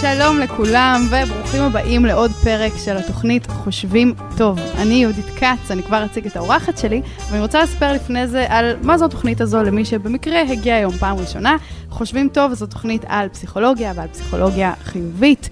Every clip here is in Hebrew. שלום לכולם וברוכים הבאים לעוד פרק של התוכנית חושבים טוב. אני יהודית קץ, אני כבר אציג את האורחת שלי, ואני רוצה לספר לפני זה על מה זו התוכנית הזו למי שבמקרה הגיע היום פעם ראשונה. חושבים טוב זו תוכנית על פסיכולוגיה ועל פסיכולוגיה חיובית,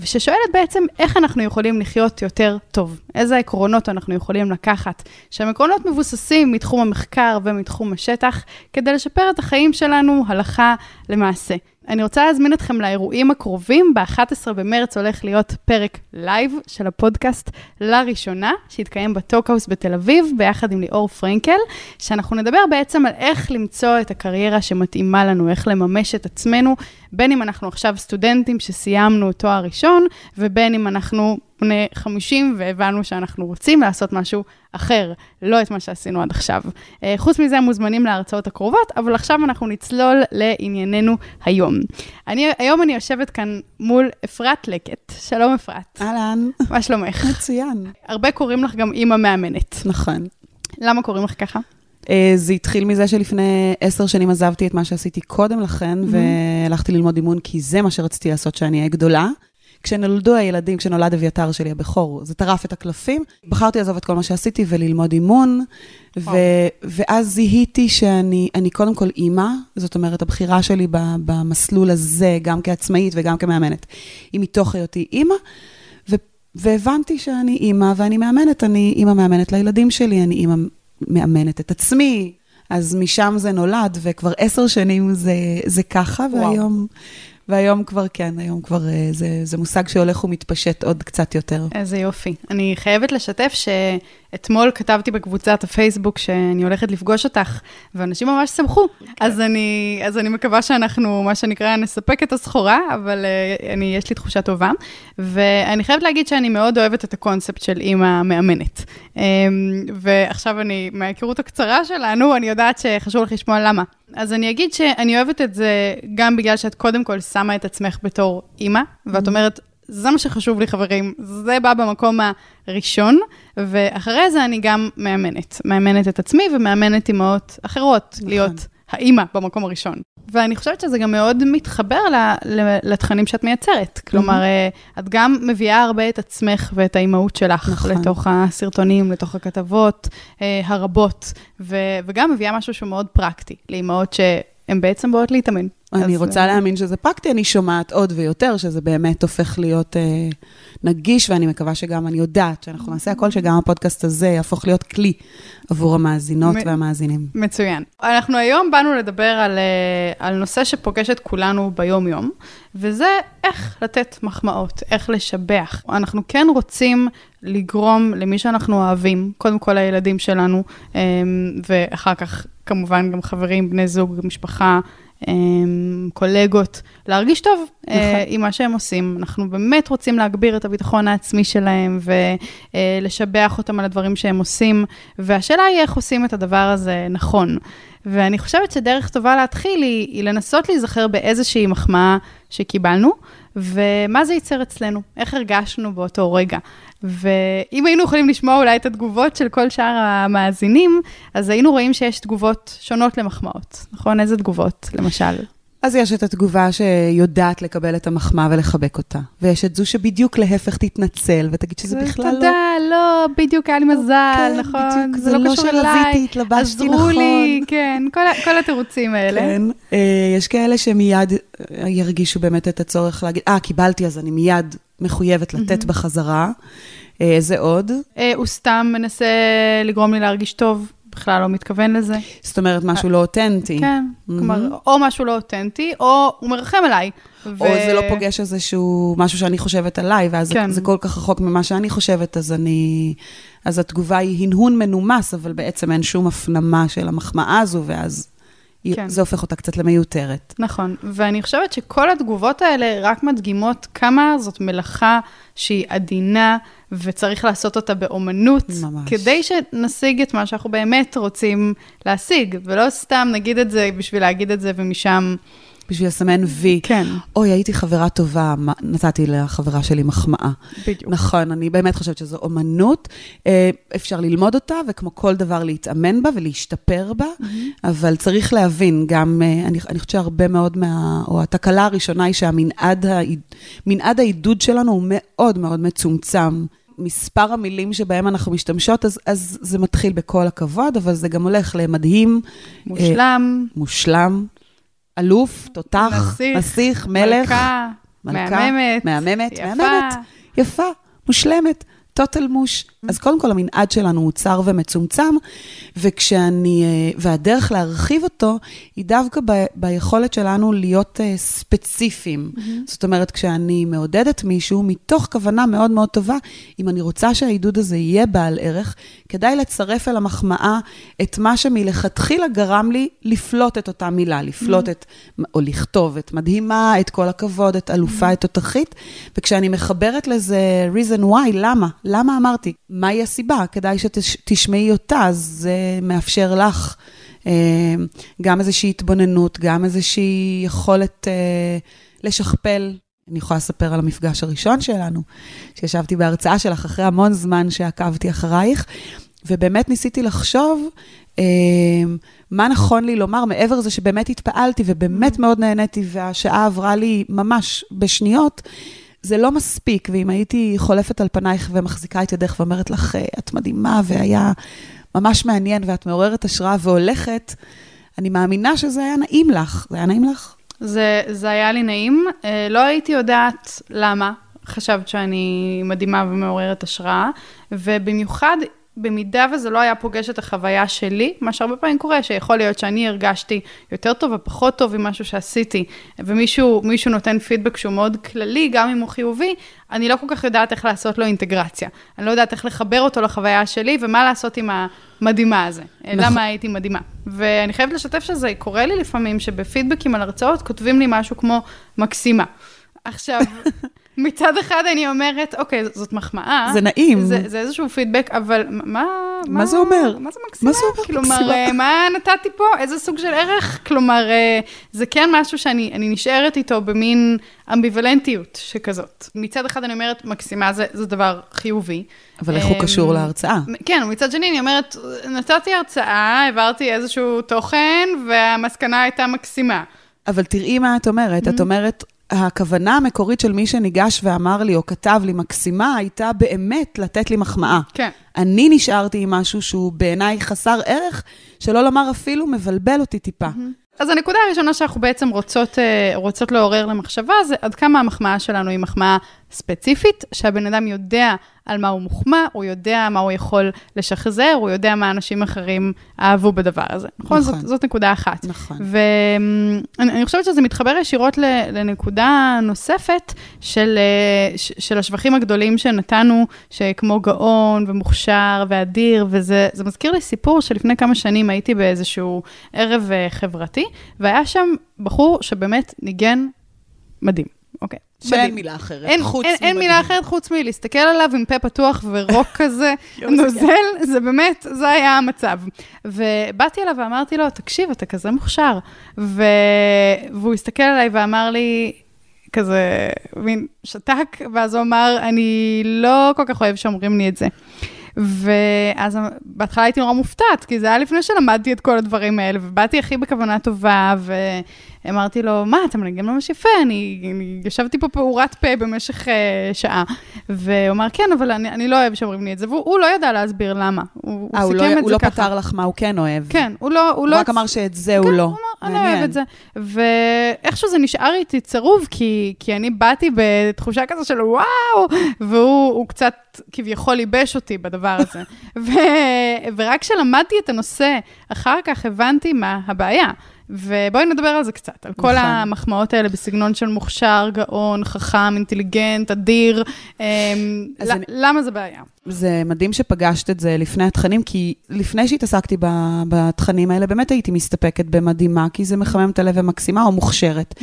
וששואלת בעצם איך אנחנו יכולים לחיות יותר טוב. איזה עקרונות אנחנו יכולים לקחת, שהם עקרונות מבוססים מתחום המחקר ומתחום השטח, כדי לשפר את החיים שלנו הלכה למעשה. אני רוצה להזמין אתכם לאירועים הקרובים, ב-11 במרץ הולך להיות פרק לייב של הפודקאסט לראשונה, שהתקיים בטוקהאוס בתל אביב, ביחד עם ליאור פרנקל, שאנחנו נדבר בעצם על איך למצוא את הקריירה שמתאימה לנו, איך לממש את עצמנו, בין אם אנחנו עכשיו סטודנטים שסיימנו תואר ראשון, ובין אם אנחנו בני 50 והבנו שאנחנו רוצים לעשות משהו אחר, לא את מה שעשינו עד עכשיו. חוץ מזה מוזמנים להרצאות הקרובות, אבל עכשיו אנחנו נצלול לענייננו היום. היום אני יושבת כאן מול אפרת לקט. שלום אפרת. אהלן. מה שלומך? מצוין. הרבה קוראים לך גם אמא מאמנת. נכון. למה קוראים לך ככה? זה התחיל מזה שלפני 10 שנים עזבתי את מה שעשיתי קודם לכן, והלכתי ללמוד אימון כי זה מה שרציתי לעשות שאני אהיה גדולה. כשנולדו הילדים, כשנולד אביתר שלי הבכור, זה טרף את הקלפים. בחרתי לעזוב את כל מה שעשיתי וללמוד אימון, ואז זיהיתי שאני קודם כל אימא, זאת אומרת, הבחירה שלי במסלול הזה, גם כעצמאית וגם כמאמנת, היא מתוך היותי אימא, והבנתי שאני אימא ואני מאמנת, אני אימא מאמנת לילדים שלי, אני אימא מאמנת את עצמי, אז משם זה נולד, וכבר 10 שנים זה ככה, והיום כבר כן, היום כבר זה מושג שהולך ומתפשט עוד קצת יותר. איזה יופי. אני חייבת לשתף שאתמול כתבתי בקבוצת הפייסבוק שאני הולכת לפגוש אותך, ואנשים ממש שמחו. אז אני מקווה שאנחנו, מה שנקרא, נספק את הסחורה, אבל יש לי תחושה טובה. ואני חייבת להגיד שאני מאוד אוהבת את הקונספט של אמא מאמנת. ועכשיו מההיכרות הקצרה שלנו, אני יודעת שחשוב לך לשמוע למה. אז אני אגיד שאני אוהבת את זה גם בגלל שאת קודם כל שמה את עצמך בתור אימא, ואת אומרת, זה מה שחשוב לי חברים, זה בא במקום הראשון, ואחרי זה אני גם מאמנת את עצמי ומאמנת אימהות אחרות, נכון. להיות האימא במקום הראשון. ואני חושבת שזה גם מאוד מתחבר לתכנים שאת מייצרת, כלומר, את גם מביאה הרבה את עצמך ואת האימהות שלך, נכון. לתוך הסרטונים, לתוך הכתבות הרבות, וגם מביאה משהו שהוא מאוד פרקטי, לאימהות שהן בעצם באות להתאמן. אני רוצה להאמין שזה פרקטי, אני שומעת עוד ויותר, שזה באמת הופך להיות נגיש, ואני מקווה שגם אני יודעת, שאנחנו נעשה הכל, שגם הפודקאסט הזה יהפוך להיות כלי עבור המאזינות והמאזינים. מצוין. אנחנו היום באנו לדבר על נושא שפוגש את כולנו ביום-יום, וזה איך לתת מחמאות, איך לשבח. אנחנו כן רוצים לגרום למי שאנחנו אוהבים, קודם כל הילדים שלנו, ואחר כך כמובן גם חברים, בני זוג, משפחה, קולגות, להרגיש טוב עם מה שהם עושים. אנחנו באמת רוצים להגביר את הביטחון העצמי שלהם ולשבח אותם על הדברים שהם עושים, והשאלה היא איך עושים את הדבר הזה נכון. ואני חושבת שדרך טובה להתחיל היא לנסות להיזכר באיזושהי מחמאה שקיבלנו, ומה זה ייצר אצלנו, איך הרגשנו באותו רגע. ואם היינו יכולים לשמוע אולי את התגובות של כל שאר המאזינים, אז היינו רואים שיש תגובות שונות למחמאות, נכון? איזה תגובות, למשל? אז יש את התגובה שיודעת לקבל את המחמאה ולחבק אותה. ויש את זו שבדיוק להפך תתנצל, ותגיד שזה בכלל לא... תודה, לא, בדיוק היה לי מזל, נכון? בדיוק, זה לא שרזיתי, התלבשתי נכון. עזרו לי, כן, כל התירוצים האלה. כן, יש כאלה שמיד ירגישו באמת את הצורך להגיד, קיבלתי, אז אני מיד מחויבת לתת בחזרה. זה עוד. הוא סתם מנסה לגרום לי להרגיש טוב. בכלל לא מתכוון לזה. זאת אומרת, משהו לא אותנטי. כן, כלומר, או משהו לא אותנטי, או הוא מרחם עליי. או זה לא פוגש איזשהו משהו שאני חושבת עליי, ואז זה כל כך רחוק ממה שאני חושבת, אז התגובה היא הנהון מנומס, אבל בעצם אין שום הפנמה של המחמאה הזו, ואז זה הופך אותה קצת למיותרת. נכון, ואני חושבת שכל התגובות האלה רק מדגימות כמה זאת מלאכה שהיא עדינה, וצריך לעשות אותה באומנות, ממש. כדי שנשיג את מה שאנחנו באמת רוצים להשיג, ולא סתם נגיד את זה בשביל להגיד את זה, ומשם בשביל לסמן וי. כן. אוי, הייתי חברה טובה, נתתי לחברה שלי מחמאה. בדיוק. נכון, אני באמת חושבת שזו אומנות, אפשר ללמוד אותה, וכמו כל דבר להתאמן בה ולהשתפר בה, אבל צריך להבין גם, אני חושבת שהרבה מאוד או התקלה הראשונה היא שהמנעד העידוד שלנו הוא מאוד מאוד מצומצם. מספר המילים שבהם אנחנו משתמשות, אז זה מתחיל בכל הכבוד, אבל זה גם הולך למדהים. מושלם. מושלם. אלוף, תותח, מסיך, מלך. מלכה. מהממת. מהממת. יפה. יפה, מושלמת. תוטלמוש. אז קודם כל המנעד שלנו הוא צר ומצומצם, והדרך להרחיב אותו היא דווקא ביכולת שלנו להיות ספציפיים. זאת אומרת, כשאני מעודדת מישהו, מתוך כוונה מאוד מאוד טובה, אם אני רוצה שהעידוד הזה יהיה בעל ערך, כדאי לצרף אל המחמאה את מה שמלכתחילה גרם לי לפלוט את אותה מילה, לפלוט את, או לכתוב את מדהימה, את כל הכבוד, את אלופה, את תותחית, וכשאני מחברת לזה reason why, למה אמרתי? מהי הסיבה? כדאי שתשמעי אותה, אז זה מאפשר לך גם איזושהי התבוננות, גם איזושהי יכולת לשכפל. אני יכולה לספר על המפגש הראשון שלנו, שישבתי בהרצאה שלך אחרי המון זמן שעקבתי אחרייך, ובאמת ניסיתי לחשוב מה נכון לי לומר, מעבר זה שבאמת התפעלתי ובאמת מאוד נהניתי, והשעה עברה לי ממש בשניות, זה לא מספיק, ואם הייתי חולפת על פנייך ומחזיקה את ידך ואומרת לך, את מדהימה והיה ממש מעניין ואת מעוררת השראה והולכת, אני מאמינה שזה היה נעים לך. זה היה נעים לך? זה היה לי נעים. לא הייתי יודעת למה. חשבת שאני מדהימה ומעוררת השראה, ובמיוחד במידה וזה לא היה פוגש את החוויה שלי, מה שהרבה פעמים קורה, שיכול להיות שאני הרגשתי יותר טוב ופחות טוב עם משהו שעשיתי, ומישהו נותן פידבק שהוא מאוד כללי, גם אם הוא חיובי, אני לא כל כך יודעת איך לעשות לו אינטגרציה. אני לא יודעת איך לחבר אותו לחוויה שלי, ומה לעשות עם המדהימה הזה. למה הייתי מדהימה. ואני חייבת לשתף שזה קורה לי לפעמים, שבפידבקים על הרצאות כותבים לי משהו כמו מקסימה. עכשיו, מצד אחד אני אומרת, אוקיי, זאת מחמאה. זה נעים. זה איזשהו פידבק, אבל מה זה אומר? מה זה מקסימה? כלומר, מה נתתי פה? איזה סוג של ערך? כלומר, זה כן משהו שאני נשארת איתו במין אמביוולנטיות שכזאת. מצד אחד אני אומרת, מקסימה זה דבר חיובי. אבל איך הוא קשור להרצאה? כן, מצד שני אני אומרת, נתתי הרצאה, העברתי איזשהו תוכן, והמסקנה הייתה מקסימה. אבל תראי מה את אומרת. את אומרת, הכוונה המקורית של מי שניגש ואמר לי, או כתב לי מקסימה, הייתה באמת לתת לי מחמאה. כן. אני נשארתי עם משהו שהוא בעיניי חסר ערך, שלא לומר אפילו מבלבל אותי טיפה. אז הנקודה הראשונה שאנחנו בעצם רוצות לעורר למחשבה, זה עד כמה המחמאה שלנו היא מחמאה ספציפית, שהבן אדם יודע על מה הוא מוחמא, הוא יודע מה הוא יכול לשחזר, הוא יודע מה אנשים אחרים אהבו בדבר הזה. נכון? זאת נקודה אחת. נכון. ואני חושבת שזה מתחבר ישירות לנקודה נוספת של השבחים הגדולים שנתנו, שכמו גאון ומוכשר ואדיר, וזה מזכיר לי סיפור שלפני כמה שנים הייתי באיזשהו ערב חברתי, והיה שם בחור שבאמת ניגן מדהים. אוקיי. שאין מילה אחרת, אין מילה אחרת חוץ מלהסתכל עליו עם פה פתוח ורוק כזה נוזל, זה באמת, זה היה המצב. ובאתי אליו ואמרתי לו, תקשיב, אתה כזה מוכשר. והוא הסתכל עליי ואמר לי, כזה, מין שתק, ואז הוא אמר, אני לא כל כך אוהב שאומרים לי את זה. ואז בהתחלה הייתי נורא מופתעת, כי זה היה לפני שלמדתי את כל הדברים האלה, ובאתי הכי בכוונה טובה, ואמרתי לו, מה, אתה מנגן ממש יפה, אני ישבתי פה פעורת פה במשך שעה, והוא אמר, כן, אבל אני לא אוהב שאומרים לי את זה, והוא לא ידע להסביר למה, הוא סיכם את זה ככה. הוא לא פתר לך מה הוא כן אוהב. כן, הוא רק אמר שאת זה הוא לא. אני לא אוהב את זה. ואיכשהו זה נשאר איתי צרוב, כי אני באתי בתחושה כזו של וואו, והוא קצת כביכול ליבש אותי בדבר הזה. ורק כשלמדתי את הנושא, אחר כך הבנתי מה הבעיה. ובואי נדבר על זה קצת, על כל המחמאות האלה בסגנון של מוכשר, גאון, חכם, אינטליגנט, אדיר. למה זה בעיה? זה מדהים שפגשת את זה לפני התכנים, כי לפני שהתעסקתי בתכנים האלה, באמת הייתי מסתפקת במדהימה, כי זה מחמם את הלב ומקסימה או מוכשרת.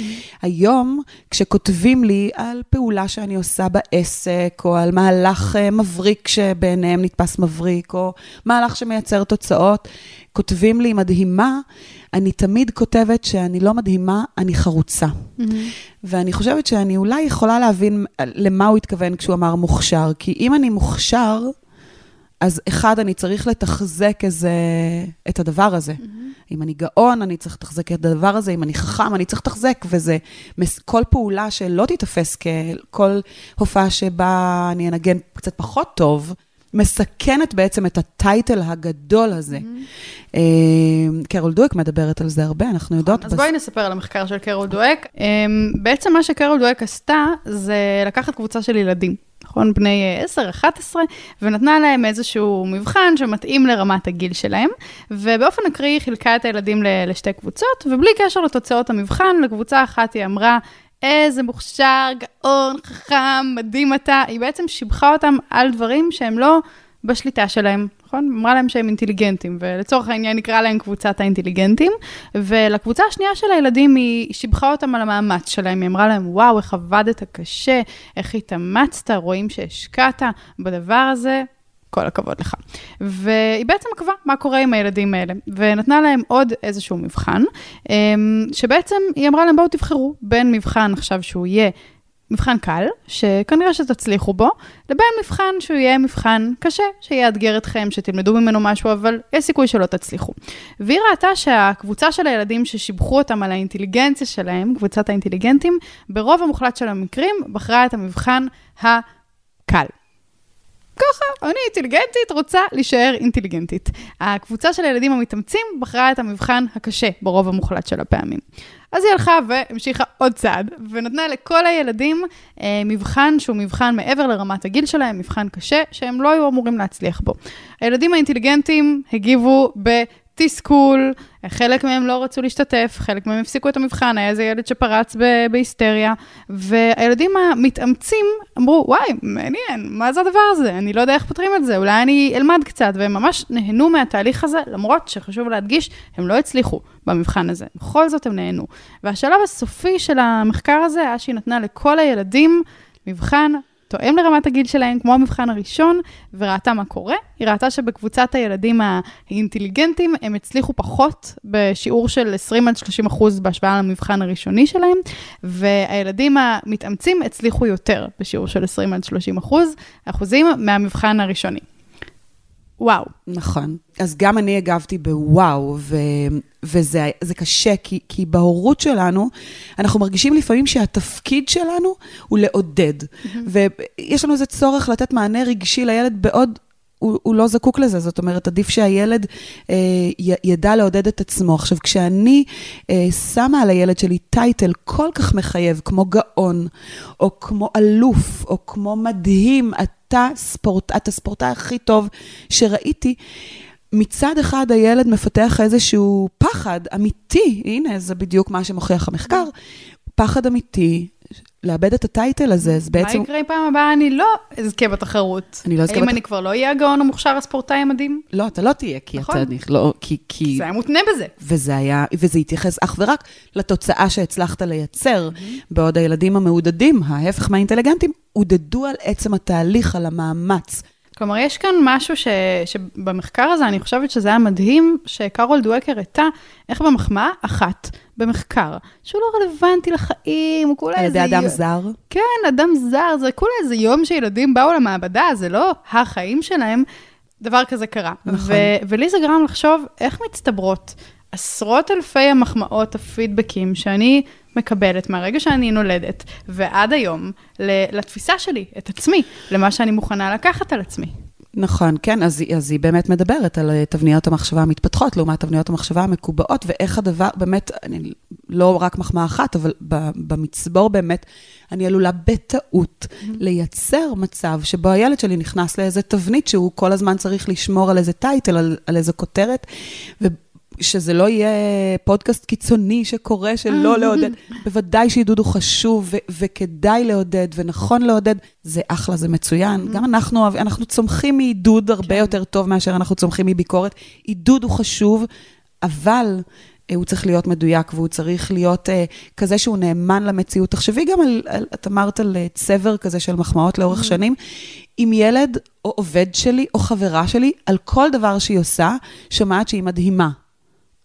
היום, כשכותבים לי על פעולה שאני עושה בעסק, או על מהלך מבריק שבעיניהם נתפס מבריק, או מהלך שמייצר תוצאות, כותבים לי מדהימה, אני תמיד כותבת שאני לא מדהימה, אני חרוצה. ואני חושבת שאני אולי יכולה להבין למה הוא התכוון כשהוא אמר מוכשר, כי אם אני מוכשר, אז אחד, אני צריך לתחזק את הדבר הזה. אם אני גאון, אני צריך לתחזק את הדבר הזה, אם אני חכם, אני צריך לתחזק, וזה כל פעולה שלא תתפס, כל הופעה שבה אני אנגן קצת פחות טוב, מסכנת בעצם את הטייטל הגדול הזה. קרול דוואק מדברת על זה הרבה, אנחנו יודעות. אז בואי נספר על המחקר של קרול דוואק. בעצם מה שקרול דוואק עשתה, זה לקחת קבוצה של ילדים, נכון? בני 10-11, ונתנה להם איזשהו מבחן שמתאים לרמת הגיל שלהם, ובאופן אקראי חילקה את הילדים לשתי קבוצות, ובלי קשר לתוצאות המבחן, לקבוצה אחת היא אמרה, איזה מוכשר, גאון, חכם, מדהים אתה. היא בעצם שיבחה אותם על דברים שהם לא בשליטה שלהם, נכון? אמרה להם שהם אינטליגנטים, ולצורך העניין נקרא להם קבוצת האינטליגנטים, ולקבוצה השנייה של הילדים היא שיבחה אותם על המאמץ שלהם, היא אמרה להם, וואו, איך עבדת קשה, איך התאמצת, רואים שהשקעת בדבר הזה, כל הכבוד לך. והיא בעצם עקבה מה קורה עם הילדים האלה, ונתנה להם עוד איזשהו מבחן, שבעצם היא אמרה להם, בואו תבחרו בין מבחן עכשיו שהוא יהיה מבחן קל, שכנראה שתצליחו בו, לבין מבחן שהוא יהיה מבחן קשה, שיאתגר אתכם, שתלמדו ממנו משהו, אבל יש סיכוי שלא תצליחו. והיא ראתה שהקבוצה של הילדים ששיבחו אותם על האינטליגנציה שלהם, קבוצת האינטליגנטים, ברוב המוחלט של המקרים, בחרה את המבחן הקל. ככה, אני אינטליגנטית, רוצה להישאר אינטליגנטית. הקבוצה של הילדים המתאמצים בחרה את המבחן הקשה ברוב המוחלט של הפעמים. אז היא הלכה והמשיכה עוד צעד, ונתנה לכל הילדים מבחן שהוא מבחן מעבר לרמת הגיל שלהם, מבחן קשה, שהם לא היו אמורים להצליח בו. הילדים האינטליגנטים הגיבו בתסכול, חלק מהם לא רצו להשתתף, חלק מהם הפסיקו את המבחן, היה איזה ילד שפרץ בהיסטריה, והילדים המתאמצים אמרו, וואי, מעניין, מה זה הדבר הזה? אני לא יודע איך פותרים את זה, אולי אני אלמד קצת, והם ממש נהנו מהתהליך הזה, למרות שחשוב להדגיש, הם לא הצליחו במבחן הזה. בכל זאת הם נהנו. והשלב הסופי של המחקר הזה, היה שהיא נתנה לכל הילדים מבחן תואם לרמת הגיל שלהם, כמו המבחן הראשון, וראתה מה קורה. היא ראתה שבקבוצת הילדים האינטליגנטים, הם הצליחו פחות בשיעור של 20-30% בהשוואה למבחן הראשוני שלהם, והילדים המתאמצים הצליחו יותר בשיעור של 20-30% מהמבחן הראשוני. וואו. נכון. אז גם אני הגבתי בוואו, וזה קשה, כי בהורות שלנו, אנחנו מרגישים לפעמים שהתפקיד שלנו הוא לעודד. ויש לנו איזה צורך לתת מענה רגשי לילד בעוד, הוא לא זקוק לזה, זאת אומרת, עדיף שהילד ידע לעודד את עצמו. עכשיו, כשאני שמה על הילד שלי טייטל כל כך מחייב, כמו גאון, או כמו אלוף, או כמו מדהים, אתה ספורטאי הכי טוב שראיתי, מצד אחד הילד מפתח איזשהו פחד אמיתי, הנה זה בדיוק מה שמוכיח המחקר, פחד אמיתי, לאבד את הטייטל הזה, אז בעצם... מה יקרה פעם הבאה? אני לא אזכה בתחרות. האם אני כבר לא אהיה הגאון המוכשר הספורטאי המדהים? לא, אתה לא תהיה, כי אתה... כי זה היה מותנה בזה. וזה התייחס אך ורק לתוצאה שהצלחת לייצר, בעוד הילדים המעודדים, ההפך מהאינטליגנטים, עודדו על עצם התהליך, על המאמץ. כלומר, יש כאן משהו שבמחקר הזה, אני חושבת שזה היה מדהים, שקרול דוואק הראתה, איך במחמאה אחת, במחקר, שהוא לא רלוונטי לחיים, הוא כולה איזה... על ידי אדם זר? כן, אדם זר, זה כולה איזה יום שילדים באו למעבדה, זה לא החיים שלהם, דבר כזה קרה. נכון. ולי זה גרם לחשוב, איך מצטברות עשרות אלפי המחמאות, הפידבקים, שאני מקבלת מהרגע שאני נולדת, ועד היום, לתפיסה שלי, את עצמי, למה שאני מוכנה לקחת על עצמי. נכון, כן, אז היא באמת מדברת על תבניות המחשבה המתפתחות, לעומת תבניות המחשבה המקובעות, ואיך הדבר, באמת, אני לא רק מחמאה אחת, אבל במצבור באמת, אני עלולה בטעות לייצר מצב שבו הילד שלי נכנס לאיזה תבנית, שהוא כל הזמן צריך לשמור על איזה טייטל, על איזה כותרת, שזה לא יהיה פודקאסט קיצוני שקורא שלא לעודד. בוודאי שעידוד הוא חשוב וכדאי לעודד ונכון לעודד. זה אחלה, זה מצוין. גם אנחנו צומחים מעידוד הרבה יותר טוב מאשר אנחנו צומחים מביקורת. עידוד הוא חשוב, אבל הוא צריך להיות מדויק, והוא צריך להיות כזה שהוא נאמן למציאות. תחשבי גם על, את אמרת על צבר כזה של מחמאות לאורך שנים, עם ילד או עובד שלי או חברה שלי, על כל דבר שהיא עושה, שמעת שהיא מדהימה.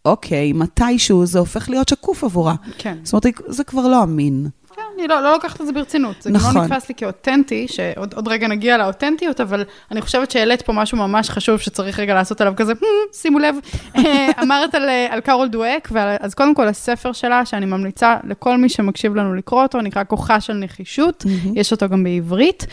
אוקיי, מתישהו זה הופך להיות שקוף עבורה. כן. זאת אומרת, זה כבר לא אמין. כן, אני לא לוקחת את זה ברצינות. זה נכון. לא נתפס לי כאותנטי, שעוד רגע נגיע לאותנטיות, אבל אני חושבת שהעלית פה משהו ממש חשוב, שצריך רגע לעשות עליו כזה, שימו לב, אמרת על קרול דוואק, אז קודם כל הספר שלה, שאני ממליצה לכל מי שמקשיב לנו לקרוא אותו, נקרא כוחה של נחישות, יש אותו גם בעברית,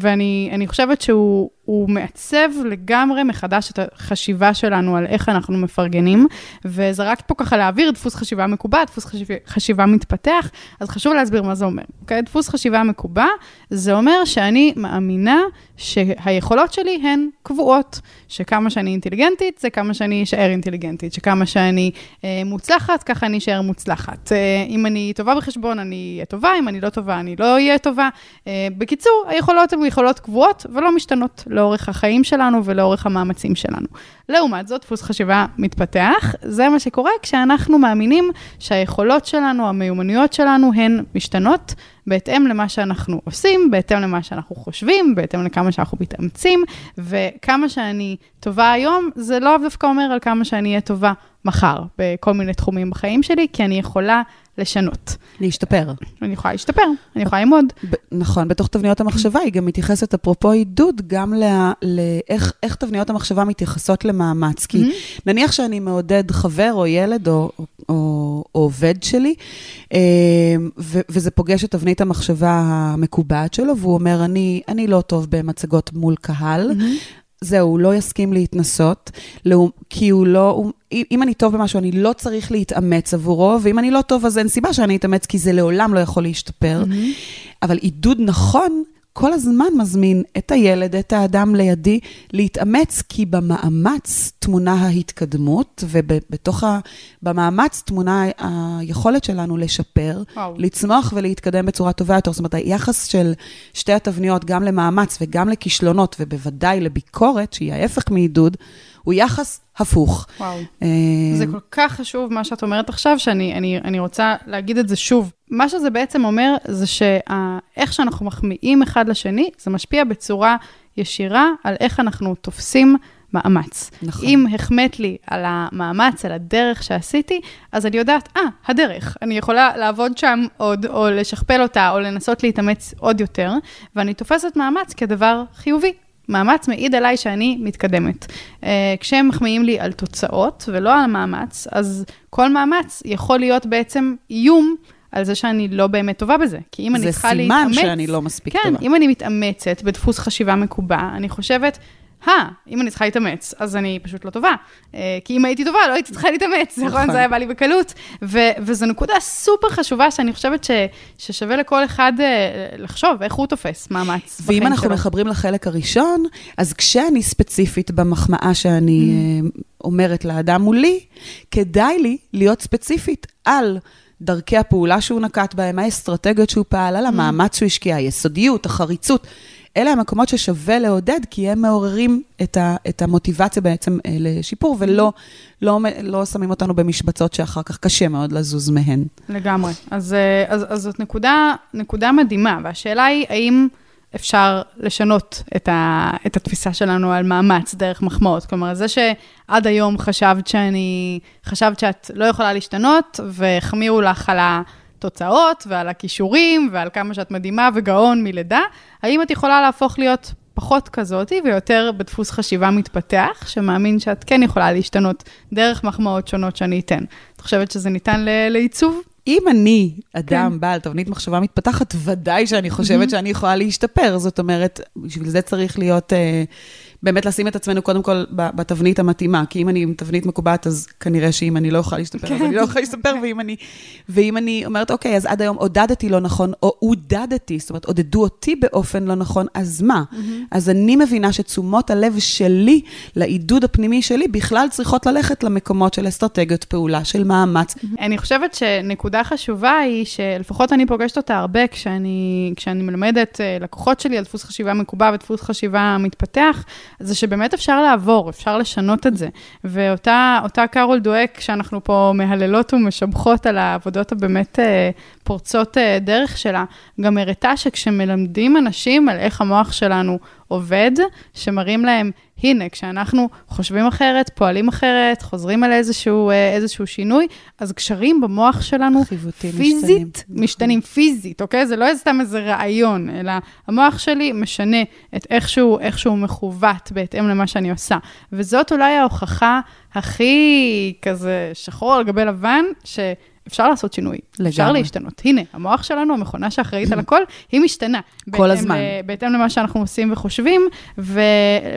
ואני חושבת שהוא... הוא מעצב לגמרי מחדש את החשיבה שלנו על איך אנחנו מפרגנים, וזרקת פה ככה להעביר דפוס חשיבה מקובע, דפוס חשיבה מתפתח, אז חשוב להסביר מה זה אומר. אוקיי? דפוס חשיבה מקובע, זה אומר שאני מאמינה שהיכולות שלי הן קבועות, שכמה שאני אינטליגנטית, זה כמה שאני אשאר אינטליגנטית, שכמה שאני מוצלחת, ככה אני אשאר מוצלחת. אם אני טובה בחשבון, אני אהיה טובה, אם אני לא טובה, אני לא אהיה טובה. בקיצור, היכולות הן יכולות קבועות ולא משתנות לאורך החיים שלנו ולאורך המאמצים שלנו. לעומת זאת, דפוס חשיבה מתפתח. זה מה שקורה כשאנחנו מאמינים שהיכולות שלנו, המיומנויות שלנו, הן משתנות בהתאם למה שאנחנו עושים, בהתאם למה שאנחנו חושבים, בהתאם לכמה שאנחנו מתאמצים, וכמה שאני טובה היום, זה לא דווקא אומר על כמה שאני אהיה טובה מחר, בכל מיני תחומים בחיים שלי, כי אני יכולה לשנות. להשתפר. אני יכולה להשתפר, אני יכולה ללמוד. נכון, בתוך תבניות המחשבה, היא גם מתייחסת, אפרופו עידוד, גם לאיך תבניות המחשבה מתייחסות למאמץ, כי נניח שאני מעודד חבר או ילד או עובד שלי, וזה פוגש את תבנית המחשבה המקובעת שלו, והוא אומר, אני לא טוב במצגות מול קהל, זהו, הוא לא יסכים להתנסות, כי הוא לא, אם אני טוב במשהו, אני לא צריך להתאמץ עבורו, ואם אני לא טוב, אז אין סיבה שאני אתאמץ, כי זה לעולם לא יכול להשתפר. אבל עידוד נכון, כל הזמן מזמין את הילד, את האדם לידי, להתאמץ, כי במאמץ תמונה ההתקדמות, ובמאמץ תמונה היכולת שלנו לשפר, לצמוח ולהתקדם בצורה טובה יותר. זאת אומרת, היחס של שתי התבניות, גם למאמץ וגם לכישלונות, ובוודאי לביקורת, שהיא ההפך מעידוד, הוא יחס הפוך. וואו, זה כל כך חשוב מה שאת אומרת עכשיו, שאני רוצה להגיד את זה שוב. מה שזה בעצם אומר, זה שאיך שאנחנו מחמיאים אחד לשני, זה משפיע בצורה ישירה על איך אנחנו תופסים מאמץ. נכון. אם החמת לי על המאמץ, על הדרך שעשיתי, אז אני יודעת, הדרך. אני יכולה לעבוד שם עוד, או לשכפל אותה, או לנסות להתאמץ עוד יותר, ואני תופסת מאמץ כדבר חיובי. מאמץ מעיד עליי שאני מתקדמת. כשהם מחמיאים לי על תוצאות ולא על מאמץ, אז כל מאמץ יכול להיות בעצם איום על זה שאני לא באמת טובה בזה. כי אם אני צריכה להתאמץ... זה סימן שאני לא מספיק טובה. כן, אם אני מתאמצת בדפוס חשיבה מקובע, אני חושבת... אם אני צריכה להתאמץ, אז אני פשוט לא טובה. כי אם הייתי טובה, לא הייתי צריכה להתאמץ. נכון, זה היה בא לי בקלות. וזו נקודה סופר חשובה, שאני חושבת ששווה לכל אחד לחשוב איך הוא תופס מאמץ. ואם אנחנו מחברים לחלק הראשון, אז כשאני ספציפית במחמאה שאני אומרת לאדם מולי, כדאי לי להיות ספציפית על דרכי הפעולה שהוא נקט בהם, האסטרטגיות שהוא פעל, על המאמץ שהוא השקיע, היסודיות, החריצות. אלה המקומות ששווה לעודד, כי הם מעוררים את המוטיבציה בעצם לשיפור, ולא לא שמים אותנו במשבצות שאחר כך קשה מאוד לזוז מהן. לגמרי. אז זאת נקודה מדהימה, והשאלה היא, האם אפשר לשנות את התפיסה שלנו על מאמץ דרך מחמאות? כלומר, זה שעד היום חשבת שאת לא יכולה להשתנות, וחמיאו לך על תוצאות ועל הכישורים ועל כמה שאת מדהימה וגאון מלידה, האם את יכולה להפוך להיות פחות כזאת ויותר בדפוס חשיבה מתפתח, שמאמין שאת כן יכולה להשתנות דרך מחמאות שונות שאני אתן? את חושבת שזה ניתן לעיצוב? אם אני אדם בעל תבנית מחשבה מתפתחת, ודאי שאני חושבת שאני יכולה להשתפר. זאת אומרת, בשביל זה צריך להיות באמת לשים את עצמנו קודם כל בתבנית המתאימה, כי אם אני עם תבנית מקובעת, אז כנראה שאם אני לא אוכל להשתפר, אז אני לא אוכל להשתפר, ואם אני אומרת, אוקיי, אז עד היום עודדתי לא נכון, או עודדתי, זאת אומרת, עודדו אותי באופן לא נכון, אז מה? אז אני מבינה שתשומות הלב שלי, לעידוד הפנימי שלי, בכלל צריכות ללכת למקומות של אסטרטגיות פעולה, של מאמץ. אני חושבת שנקודה חשובה היא שלפחות אני פוגשת אותה הרבה כשאני מלמדת לקוחות שלי על דפוס חשיבה מקובע ודפוס חשיבה מתפתח, זה שבאמת אפשר לעבור, אפשר לשנות את זה. ואותה קרול דוואק, שאנחנו פה מהללות ומשבחות על העבודות הבאמת פורצות דרך שלה, גם הראתה שכשמלמדים אנשים על איך המוח שלנו עובד, שמראים להם, הנה, כשאנחנו חושבים אחרת, פועלים אחרת, חוזרים על איזשהו שינוי, אז קשרים במוח שלנו פיזית, משתנים פיזית, אוקיי? זה לא סתם איזה רעיון, אלא המוח שלי משנה את איכשהו מכוות בהתאם למה שאני עושה. וזאת אולי ההוכחה הכי כזה שחור על גבי לבן, אפשר לעשות שינוי, אפשר להשתנות. הנה, המוח שלנו, המכונה שאחראית על הכל, היא משתנה. כל הזמן. בהתאם למה שאנחנו עושים וחושבים,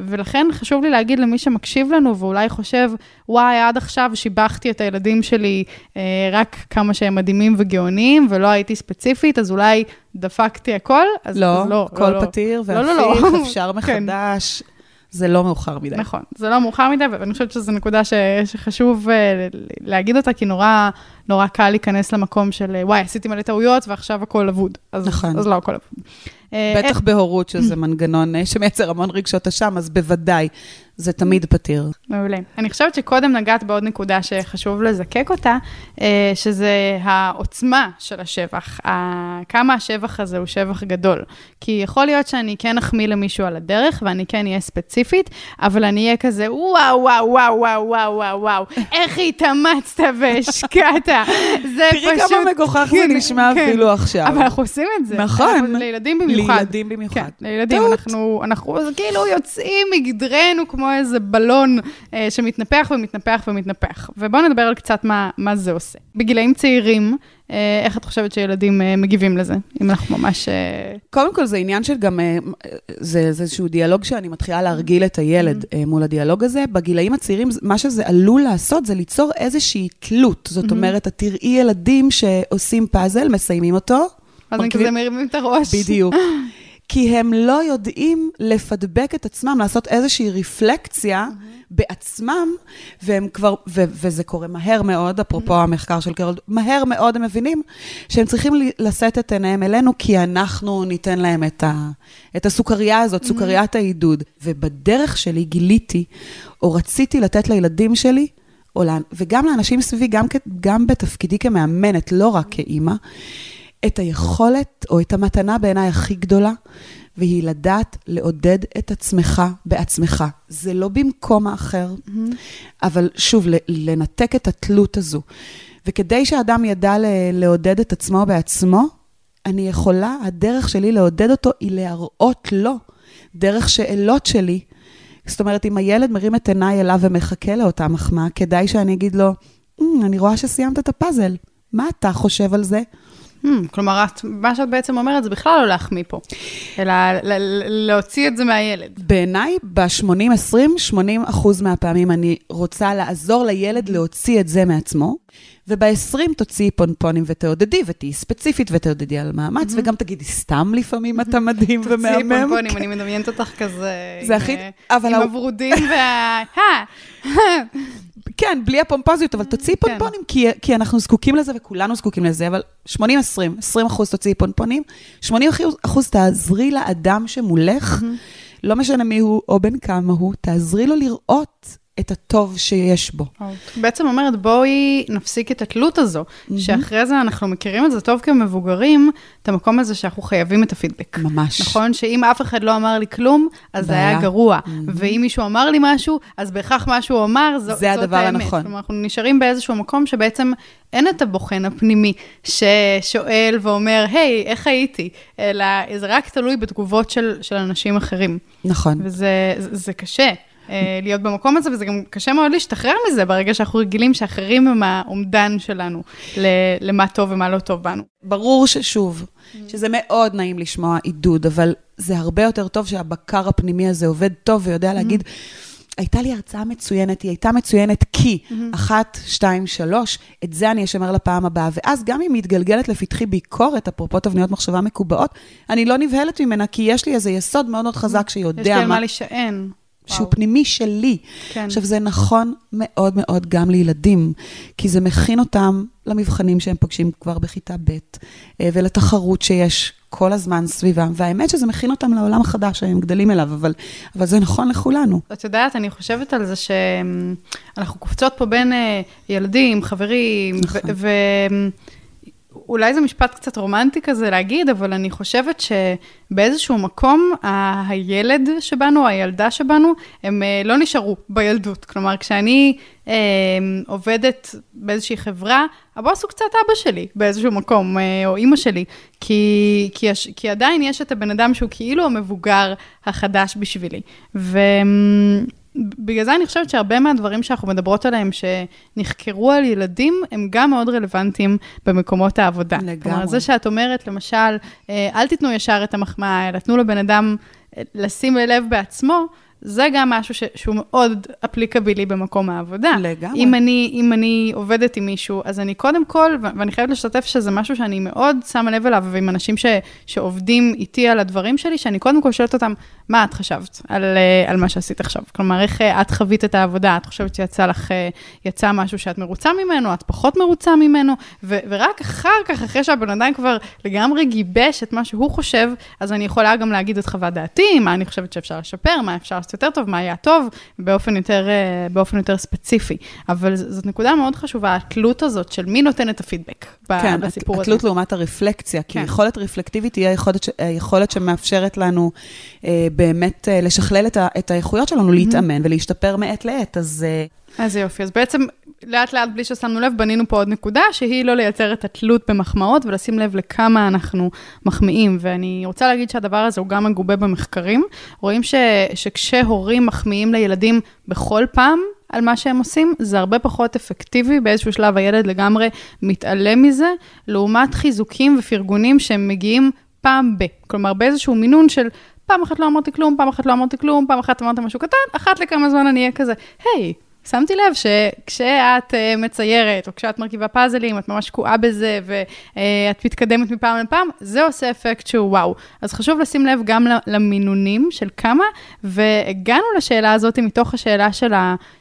ולכן חשוב לי להגיד למי שמקשיב לנו, ואולי חושב, וואי, עד עכשיו שיבחתי את הילדים שלי, רק כמה שהם מדהימים וגאונים, ולא הייתי ספציפית, אז אולי דפקתי הכל, אז לא. כל פתיר, והפיך, אפשר מחדש. זה לא מאוחר מדי. נכון, זה לא מאוחר מדי, ואני חושבת שזו נקודה שחשוב להגיד אותה, כי נורא, נורא קל להיכנס למקום של, וואי, עשיתי מלא טעויות, ועכשיו הכל אבוד. אז לא הכל אבוד. בטח בהורות, שזה מנגנון שמייצר המון רגשות אשם, אז בוודאי, זה תמיד פתיר. מעולה. אני חושבת שקודם נגעת בעוד נקודה שחשוב לזקק אותה, שזה העוצמה של השבח. כמה השבח הזה הוא שבח גדול. כי יכול להיות שאני כן אחמיא למישהו על הדרך, ואני כן אהיה ספציפית, אבל אני אהיה כזה, וואו, וואו, וואו, וואו, וואו, וואו, איך התאמצת והשקעת. תראי כמה מגוחך זה נשמע אפילו עכשיו. אבל אנחנו עושים את זה. נכון. לילדים במיוחד. לילדים במיוחד. לילדים, אנחנו כאילו יוצאים מגדרנו כמו איזה בלון שמתנפח ומתנפח ומתנפח. ובואו נדבר על קצת מה זה עושה. בגילאים צעירים, איך את חושבת שילדים מגיבים לזה? אם אנחנו ממש... קודם כל, זה עניין של גם... זה איזשהו דיאלוג שאני מתחילה להרגיל את הילד מול הדיאלוג הזה. בגילאים הצעירים, מה שזה עלול לעשות, זה ליצור איזושהי תלות. זאת אומרת, את תראי ילדים שעושים פאזל, מסיימים אותו. אז הם כזה מרימים את הראש. בדיוק. כי הם לא יודעים לפדבק את עצמם, לעשות איזושהי רפלקציה בעצמם, והם כבר, וזה קורה מהר מאוד, אפרופו המחקר של קרול, מהר מאוד הם מבינים שהם צריכים לשאת את עיניהם אלינו, כי אנחנו ניתן להם את הסוכריה הזאת, סוכריית העידוד. ובדרך שלי גיליתי, או רציתי לתת לילדים שלי, וגם לאנשים סביבי, גם בתפקידי כמאמנת, לא רק כאימא, את היכולת או את המתנה בעיניי הכי גדולה, והיא לדעת לעודד את עצמך בעצמך. זה לא במקום האחר, אבל שוב, לנתק את התלות הזו. וכדי שהאדם ידע לעודד את עצמו בעצמו, אני יכולה, הדרך שלי לעודד אותו היא להראות לו, דרך שאלות שלי. זאת אומרת, אם הילד מרים את עיניי אליו ומחכה לאותה מחמה, כדאי שאני אגיד לו, אני רואה שסיימת את הפאזל, מה אתה חושב על זה? כלומר, מה שאת בעצם אומרת, זה בכלל לא להחמיא פה, אלא להוציא את זה מהילד. בעיניי, ב-80-20, 80% מהפעמים אני רוצה לעזור לילד להוציא את זה מעצמו, וב-20 תוציאי פונפונים ותעודדי, ותהי ספציפית ותעודדי על מאמץ, וגם תגידי, סתם לפעמים אתה מדהים ומאמם. תוציאי פונפונים, אני מדמיינת אותך כזה, עם הברודים וה... כן, בלי הפומפוזיות, אבל תוציאי פונפונים, כי אנחנו זקוקים לזה וכולנו זקוקים לזה, אבל 80-20, 20% תוציאי פונפונים, 80% תעזרי לאדם שמולך, לא משנה מי הוא או בין כמה הוא, תעזרי לו לראות את הטוב שיש בו. בעצם אומרת, בואי נפסיק את התלות הזו, שאחרי זה אנחנו מכירים את זה טוב כמבוגרים, את המקום הזה שאנחנו חייבים את הפידבק. ממש. נכון? שאם אף אחד לא אמר לי כלום, אז זה היה גרוע. ואם מישהו אמר לי משהו, אז בהכרח מה שהוא אמר, זאת האמת. זה הדבר הנכון. כלומר, אנחנו נשארים באיזשהו מקום שבעצם אין את הבוחן הפנימי ששואל ואומר, היי, איך הייתי? אלא זה רק תלוי בתגובות של אנשים אחרים. נכון. וזה קשה. להיות במקום הזה, וזה גם קשה מאוד להשתחרר מזה, ברגע שאנחנו רגילים שאחרים הם האומדן שלנו, למה טוב ומה לא טוב בנו. ברור ששוב, שזה מאוד נעים לשמוע עידוד, אבל זה הרבה יותר טוב שהבקר הפנימי הזה עובד טוב, ויודע להגיד, הייתה לי הרצאה מצוינת, היא הייתה מצוינת כי 1, 2, 3, את זה אני אשמר לפעם הבאה, ואז גם אם מתגלגלת לפתחי ביקורת, אפרופו תבניות מחשבה מקובעות, אני לא נבהלת ממנה, כי יש לי איזה יסוד מאוד מאוד חזק שיודע מה להישען. שהוא פנימי שלי. עכשיו, זה נכון מאוד מאוד גם לילדים, כי זה מכין אותם למבחנים שהם פוגשים כבר בכיתה ב' ולתחרות שיש כל הזמן סביבם, והאמת שזה מכין אותם לעולם החדש שהם גדלים אליו, אבל זה נכון לכולנו. את יודעת, אני חושבת על זה שאנחנו קופצות פה בין ילדים, חברים, ואולי זה משפט קצת רומנטי כזה להגיד, אבל אני חושבת שבאיזשהו מקום, הילד שבנו, הילדה שבנו, הם לא נשארו בילדות. כלומר, כשאני עובדת באיזושהי חברה, הבוס הוא קצת אבא שלי באיזשהו מקום, או אמא שלי, כי עדיין יש את הבן אדם שהוא כאילו המבוגר החדש בשבילי. ובגלל זה אני חושבת שהרבה מהדברים שאנחנו מדברות עליהם, שנחקרו על ילדים, הם גם מאוד רלוונטיים במקומות העבודה. לגמרי. כלומר, זה שאת אומרת, למשל, אל תתנו ישר את המחמאה, אלא תנו לבן אדם לשים לב בעצמו, זה גם משהו שהוא מאוד אפליקבילי במקום העבודה. לגמרי. אם אני עובדת עם מישהו, אז אני קודם כל, ואני חייבת לשתף שזה משהו שאני מאוד שמה לב אליו, ועם אנשים שעובדים איתי על הדברים שלי, שאני קודם כל שואלת אותם, מה את חשבת על מה שעשית עכשיו? כלומר, איך את חווית את העבודה? את חושבת שיצא משהו שאת מרוצה ממנו, את פחות מרוצה ממנו, ורק אחר כך, אחרי שהבן אדם כבר לגמרי גיבש את מה שהוא חושב, אז אני יכולה גם להגיד את חוות דעתי, מה אני חושבת שאפשר לשפר, מה אפשר יותר טוב, מה היה טוב, באופן יותר ספציפי. אבל זאת נקודה מאוד חשובה, התלות הזאת של מי נותן את הפידבק בסיפור הזה. כן, התלות לעומת הרפלקציה, כי יכולת רפלקטיבית היא היכולת שמאפשרת לנו באמת לשכלל את האיכויות שלנו, להתאמן ולהשתפר מעט לעת. אז יופי, אז בעצם לאט לאט בלי ששמנו לב, בנינו פה עוד נקודה, שהיא לא לייצר את התלות במחמאות, ולשים לב לכמה אנחנו מחמיאים, ואני רוצה להגיד שהדבר הזה הוא גם מגובה במחקרים, רואים שכשהורים מחמיאים לילדים בכל פעם, על מה שהם עושים, זה הרבה פחות אפקטיבי, באיזשהו שלב הילד לגמרי מתעלם מזה, לעומת חיזוקים ופרגונים שהם מגיעים פעם ב, כלומר באיזשהו מינון של פעם אחת לא אמרתי כלום, פעם אחת לא אמרתי כלום, פעם אחת אמרתי משהו קטן, אחת לכמה זמן אני אהיה כזה, היי, שמתי לב שכשאת מציירת, או כשאת מרכיבה פאזלים, את ממש שקועה בזה, ואת מתקדמת מפעם לפעם, זה עושה אפקט שהוא וואו. אז חשוב לשים לב גם למינונים של כמה, והגענו לשאלה הזאת מתוך השאלה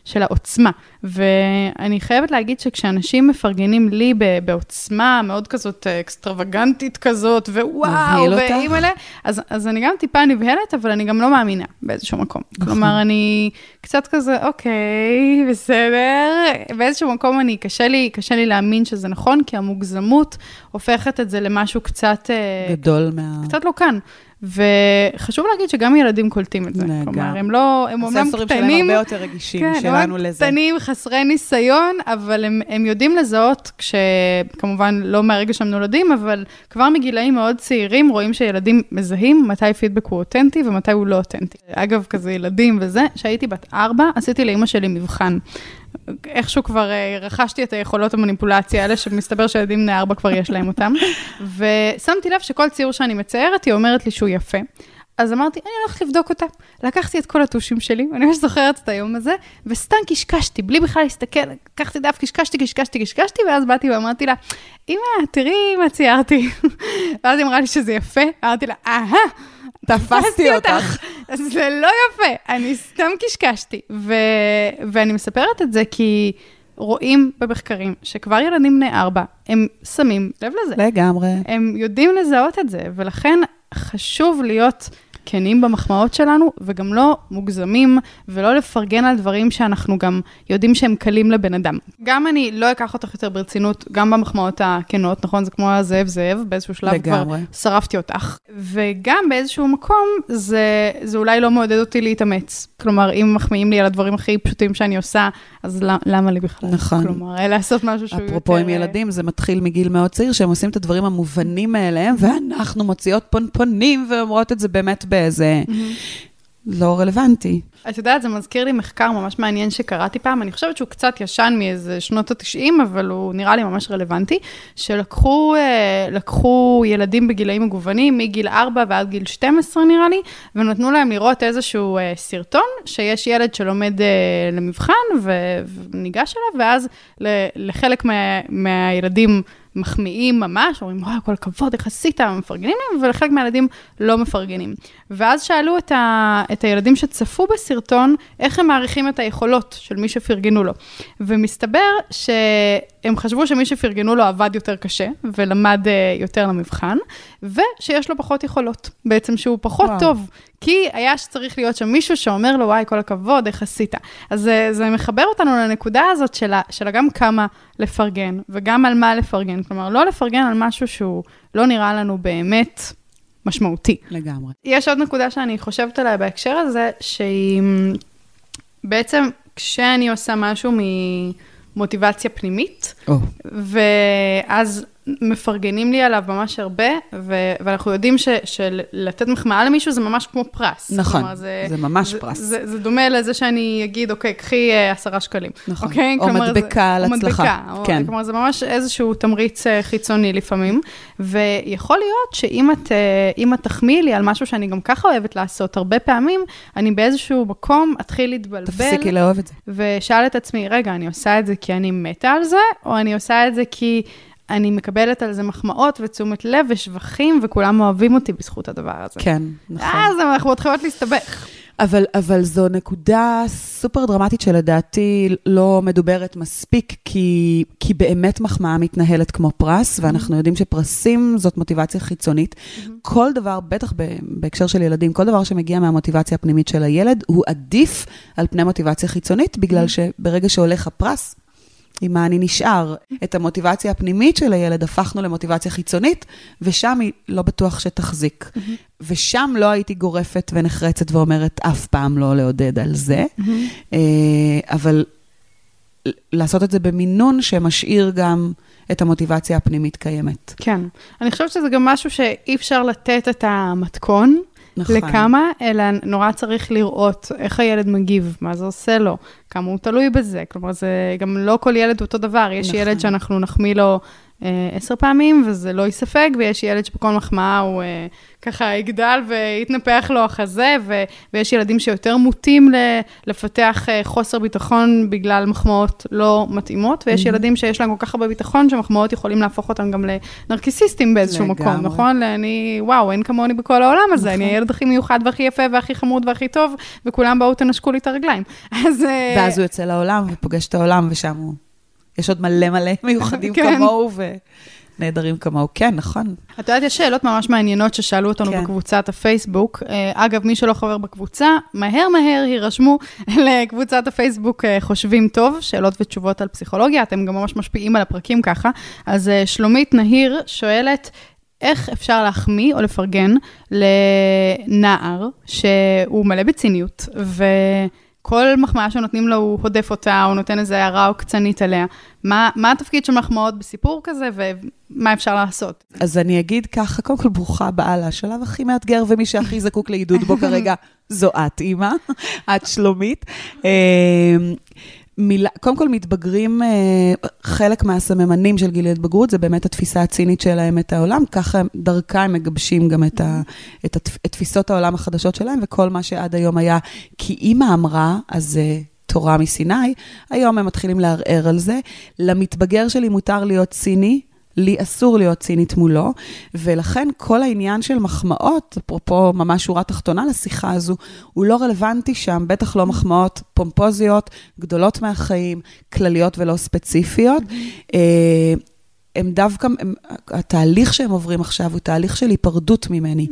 של העוצמה. ואני חייבת להגיד שכשאנשים מפרגנים לי בעוצמה מאוד כזאת אקסטרווגנטית כזאת, ווואו, ואם אלה, אז אני גם טיפה נבהלת, אבל אני גם לא מאמינה באיזשהו מקום. כלומר, אני קצת כזה, אוקיי, בסדר. באיזשהו מקום קשה לי להאמין שזה נכון, כי המוגזמות הופכת את זה למשהו קצת גדול קצת לא כאן. וחשוב להגיד שגם ילדים קולטים את זה. כלומר, הם לא, הם אומנם קטנים, הרבה יותר רגישים שלנו לזה. קטנים, חסרי ניסיון, אבל הם יודעים לזהות, כמובן לא מהרגע שהם נולדים, אבל כבר מגילאים מאוד צעירים רואים שילדים מזהים מתי פידבק הוא אותנטי ומתי הוא לא אותנטי. אגב, כזה ילדים וזה, שהייתי בת 4, עשיתי לאמא שלי מבחן. איכשהו כבר רכשתי את היכולות המניפולציה האלה, שמסתבר שילדים בני 4 כבר יש להם אותם, ושמתי לב שכל ציור שאני מציירת, היא אומרת לי שהוא יפה. אז אמרתי, אני הולכת לבדוק אותה. לקחתי את כל הטושים שלי, אני ממש זוכרת את היום הזה, וסתם קשקשתי, בלי בכלל להסתכל, לקחתי דף, קשקשתי, ואז באתי ואמרתי לה, אמא, תראי מה ציירתי. ואז היא אמרה לי שזה יפה, אמרתי לה, אהה, תפסתי אותך. אז זה לא יפה, אני סתם קשקשתי. ואני מספרת את זה כי רואים במחקרים שכבר ילדים בני 4, הם שמים לב לזה. לגמרי. הם יודעים לזהות את זה, ולכן חשוב להיות כנים במחמאות שלנו, וגם לא מוגזמים, ולא לפרגן על דברים שאנחנו גם יודעים שהם קלים לבן אדם. גם אני לא אקח אותך יותר ברצינות, גם במחמאות הכנות, נכון? זה כמו הזאב, באיזשהו שלב לגמרי. כבר שרפתי אותך. וגם באיזשהו מקום, זה אולי לא מעודד אותי להתאמץ. כלומר, אם מחמיאים לי על הדברים הכי פשוטים שאני עושה, אז למה לי בכלל? נכון. כלומר, לעשות משהו שהוא יותר... אפרופו עם ילדים, זה מתחיל מגיל מאוד צעיר, שהם עושים את הדברים המובנים מאליהם, ואנחנו מוציאות פונפונים ואומרות את זה באמת באיזה לא רלוונטי. את יודעת, זה מזכיר לי מחקר ממש מעניין שקראתי פעם, אני חושבת שהוא קצת ישן מאיזה שנות ה-90, אבל הוא נראה לי ממש רלוונטי, שלקחו ילדים בגילאים מגוונים, מגיל 4 ועד גיל 12 נראה לי, ונתנו להם לראות איזשהו סרטון, שיש ילד שלומד למבחן וניגש אליו, ואז לחלק מהילדים מחמיאים ממש, אומרים, וואי, כל הכבוד, איך עשית, מפרגנים להם, ולחלק מהילדים לא מפרגנים. ואז שאלו את הילדים שצפו בסרטון, איך הם מעריכים את היכולות של מי שפרגנו לו. ומסתבר שהם חשבו שמי שפרגנו לו עבד יותר קשה, ולמד יותר למבחן, ושיש לו פחות יכולות. בעצם שהוא פחות טוב. כי היה שצריך להיות שם מישהו שאומר לו, וואי, כל הכבוד, איך עשית. אז זה מחבר אותנו לנקודה הזאת שלה גם כמה לפרגן, וגם על מה לפרגן. כלומר, לא לפרגן על משהו שהוא לא נראה לנו באמת משמעותי. לגמרי. יש עוד נקודה שאני חושבת עליה בהקשר הזה, שהיא בעצם כשאני עושה משהו ממוטיבציה פנימית, ואז מפרגנים לי עליו ממש הרבה, ואנחנו יודעים שלתת מחמאה למישהו זה ממש כמו פרס. נכון, זה ממש פרס. זה דומה לזה שאני אגיד, אוקיי, קחי 10 שקלים. נכון, או מדבקה על הצלחה. כלומר, זה ממש איזשהו תמריץ חיצוני לפעמים, ויכול להיות שאם את תחמיא לי על משהו שאני גם ככה אוהבת לעשות, הרבה פעמים אני באיזשהו מקום אתחיל להתבלבל. תפסיקי לאהוב את זה. ושאל את עצמי, רגע, אני עושה את זה כי אני מתה על זה, או אני עושה את זה כי אני מקבלת על זה מחמאות ותשומת לב ושבחים, וכולם אוהבים אותי בזכות הדבר הזה. כן, נכון. אז אנחנו מתחילות להסתבך. אבל זו נקודה סופר דרמטית שלדעתי לא מדוברת מספיק, כי באמת מחמאה מתנהלת כמו פרס, ואנחנו יודעים שפרסים זאת מוטיבציה חיצונית. כל דבר, בטח בהקשר של ילדים, כל דבר שמגיע מהמוטיבציה הפנימית של הילד, הוא עדיף על פני מוטיבציה חיצונית, בגלל שברגע שהולך הפרס, עם מה אני נשאר. את המוטיבציה הפנימית של הילד הפכנו למוטיבציה חיצונית, ושם היא לא בטוח שתחזיק. ושם לא הייתי גורפת ונחרצת ואומרת, אף פעם לא לעודד על זה. אבל לעשות את זה במינון שמשאיר גם את המוטיבציה הפנימית קיימת. כן. אני חושבת שזה גם משהו שאי אפשר לתת את המתכון, לכמה, אלא נורא צריך לראות איך הילד מגיב, מה זה עושה לו, כמה הוא תלוי בזה. כלומר, זה גם לא כל ילד אותו דבר. יש ילד שאנחנו נחמיא לו 10 פעמים, וזה לא יספק, ויש ילד שבכל מחמאה הוא ככה יגדל ויתנפח לו החזה, ויש ילדים שיותר מוטים לפתח חוסר ביטחון בגלל מחמאות לא מתאימות, ויש ילדים שיש להם כל כך הרבה ביטחון, שמחמאות יכולים להפוך אותם גם לנרקיסיסטים באיזשהו מקום, נכון? אני, וואו, אין כמוני בכל העולם הזה, אני הילד הכי מיוחד והכי יפה והכי חמוד והכי טוב, וכולם באו תנשקו לי את הרגליים. ואז הוא יוצא לעולם ופוגש את העולם ושם הוא. יש עוד מלא מלא מיוחדים כמוהו ונהדרים כמוהו. כן, נכון. את יודעת, יש שאלות ממש מעניינות ששאלו אותנו בקבוצת הפייסבוק. אגב, מי שלא חבר בקבוצה, מהר יירשמו לקבוצת הפייסבוק חושבים טוב, שאלות ותשובות על פסיכולוגיה, אתם גם ממש משפיעים על הפרקים ככה. אז שלומית נהיר שואלת, איך אפשר להחמיא או לפרגן לנער שהוא מלא בציניות כל מחמאה שנותנים לו, הוא הודף אותה, הוא נותן איזו הערה או קצנית עליה. מה התפקיד של מחמאות בסיפור כזה, ומה אפשר לעשות? אז אני אגיד ככה, קודם כל ברוכה בעלה, השלב הכי מאתגר, ומי שהכי זקוק לעידוד בו כרגע, זו את, אמא, את שלומית. קודם כל מתבגרים, חלק מהסממנים של גיל ההתבגרות, זה באמת התפיסה הצינית שלהם את העולם, ככה דרכה הם מגבשים גם את תפיסות העולם החדשות שלהם, וכל מה שעד היום היה, כי אמא אמרה, אז תורה מסיני, היום הם מתחילים לערער על זה, למתבגר שלי מותר להיות ציני, לי אסור להיות צינית מולו, ולכן כל העניין של מחמאות, אפרופו ממש שורה תחתונה לשיחה הזו, הוא לא רלוונטי שם, בטח לא מחמאות פומפוזיות, גדולות מהחיים, כלליות ולא ספציפיות. הם דווקא, התהליך שהם עוברים עכשיו, הוא תהליך של היפרדות ממני.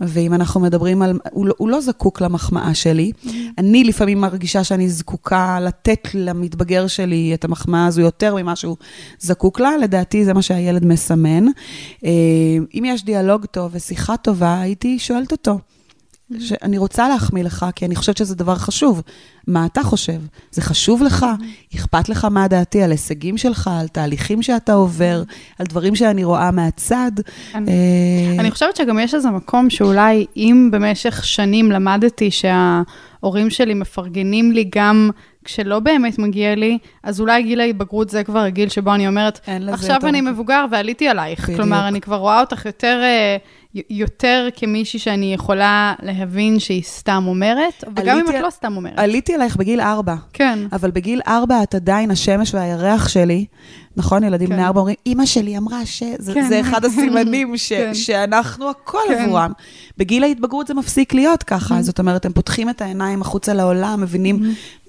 ואם אנחנו מדברים על, הוא לא זקוק למחמאה שלי. אני לפעמים מרגישה שאני זקוקה לתת למתבגר שלי את המחמאה הזו יותר ממה שהוא זקוק לה. לדעתי זה מה שהילד מסמן. אם יש דיאלוג טוב ושיחה טובה, הייתי שואלת אותו. שאני רוצה להחמיא לך, כי אני חושבת שזה דבר חשוב. מה אתה חושב? זה חשוב לך? אכפת לך מה דעתי על הישגים שלך, על תהליכים שאתה עובר, על דברים שאני רואה מהצד? אני חושבת שגם יש איזה מקום שאולי, אם במשך שנים למדתי שההורים שלי מפרגנים לי גם כשלא באמת מגיע לי, אז אולי גיל ההתבגרות זה כבר הגיל שבו אני אומרת, עכשיו אני מבוגר ועליתי עלייך. כלומר, אני כבר רואה אותך יותר כמישהי שאני יכולה להבין שהיא סתם אומרת, וגם אם את לא סתם אומרת. עליתי עלייך בגיל 4. כן. אבל בגיל 4 את עדיין השמש והירח שלי, נכון? ילדים בני 4 אומרים, אמא שלי אמרה זה אחד הסימנים שאנחנו הכל עבורם. בגיל ההתבגרות זה מפסיק להיות ככה, זאת אומרת, הם פותחים את העיניים החוצה לעולם, מבינים,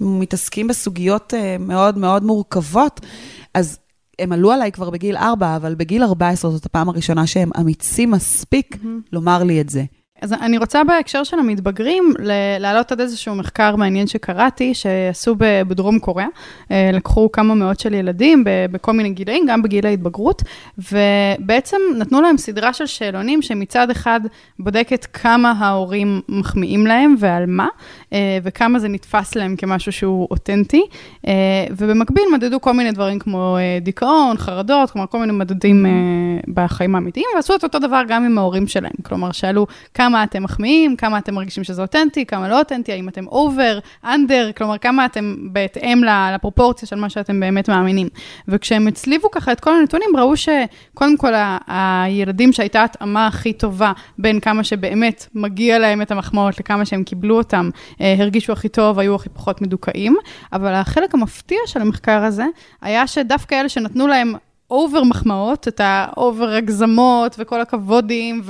מתעסקים בסוגיות מאוד מאוד מורכבות, אז הם עלו עליי כבר בגיל 4, אבל בגיל 14 זאת הפעם הראשונה שהם אמיצים מספיק לומר לי את זה. אז אני רוצה בהקשר של המתבגרים, להעלות עד איזשהו מחקר מעניין שקראתי, שעשו בדרום קוריאה, לקחו כמה מאות של ילדים, בכל מיני גילאים, גם בגיל ההתבגרות, ובעצם נתנו להם סדרה של שאלונים, שמצד אחד בודקת כמה ההורים מחמיאים להם, ועל מה, וכמה זה נתפס להם כמשהו שהוא אותנטי, ובמקביל מדדו כל מיני דברים כמו דיכאון, חרדות, כלומר כל מיני מדדים בחיים האמיתיים, ועשו את אותו דבר גם עם ההורים שלהם, כלומר שאלו כמה אתם מחמיאים, כמה אתם מרגישים שזה אותנטי, כמה לא אותנטי, האם אתם אובר, אנדר, כלומר כמה אתם בהתאם לפרופורציה של מה שאתם באמת מאמינים. וכשהם הצליבו ככה את כל הנתונים, ראו שקודם כל הילדים שהייתה התאמה הכי טובה בין כמה שבאמת מגיע להם את המחמאות לכמה שהם קיבלו אותם, הרגישו הכי טוב, היו הכי פחות מדוכאים, אבל החלק המפתיע של המחקר הזה היה שדווקא אלה שנתנו להם אובר מחמאות, את האובר הגזמות וכל הכבודים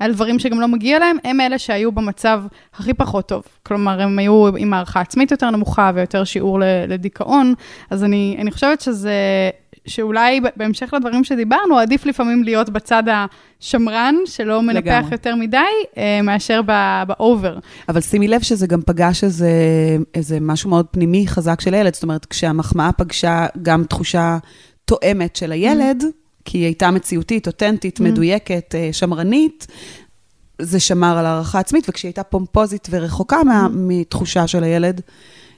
והדברים שגם לא מגיע להם, הם אלה שהיו במצב הכי פחות טוב. כלומר, הם היו עם הערכה עצמית יותר נמוכה ויותר שיעור לדיכאון. אז אני חושבת שאולי בהמשך לדברים שדיברנו, עדיף לפעמים להיות בצד השמרן, שלא מנפח יותר מדי, מאשר באובר. אבל שימי לב שזה גם פגש איזה משהו מאוד פנימי חזק של הילד. זאת אומרת, כשהמחמאה פגשה גם תחושה תואמת של הילד, כי היא הייתה מציאותית, אותנטית, מדויקת, שמרנית, זה שמר על הערכה עצמית, וכשהיא הייתה פומפוזית ורחוקה מתחושה של הילד,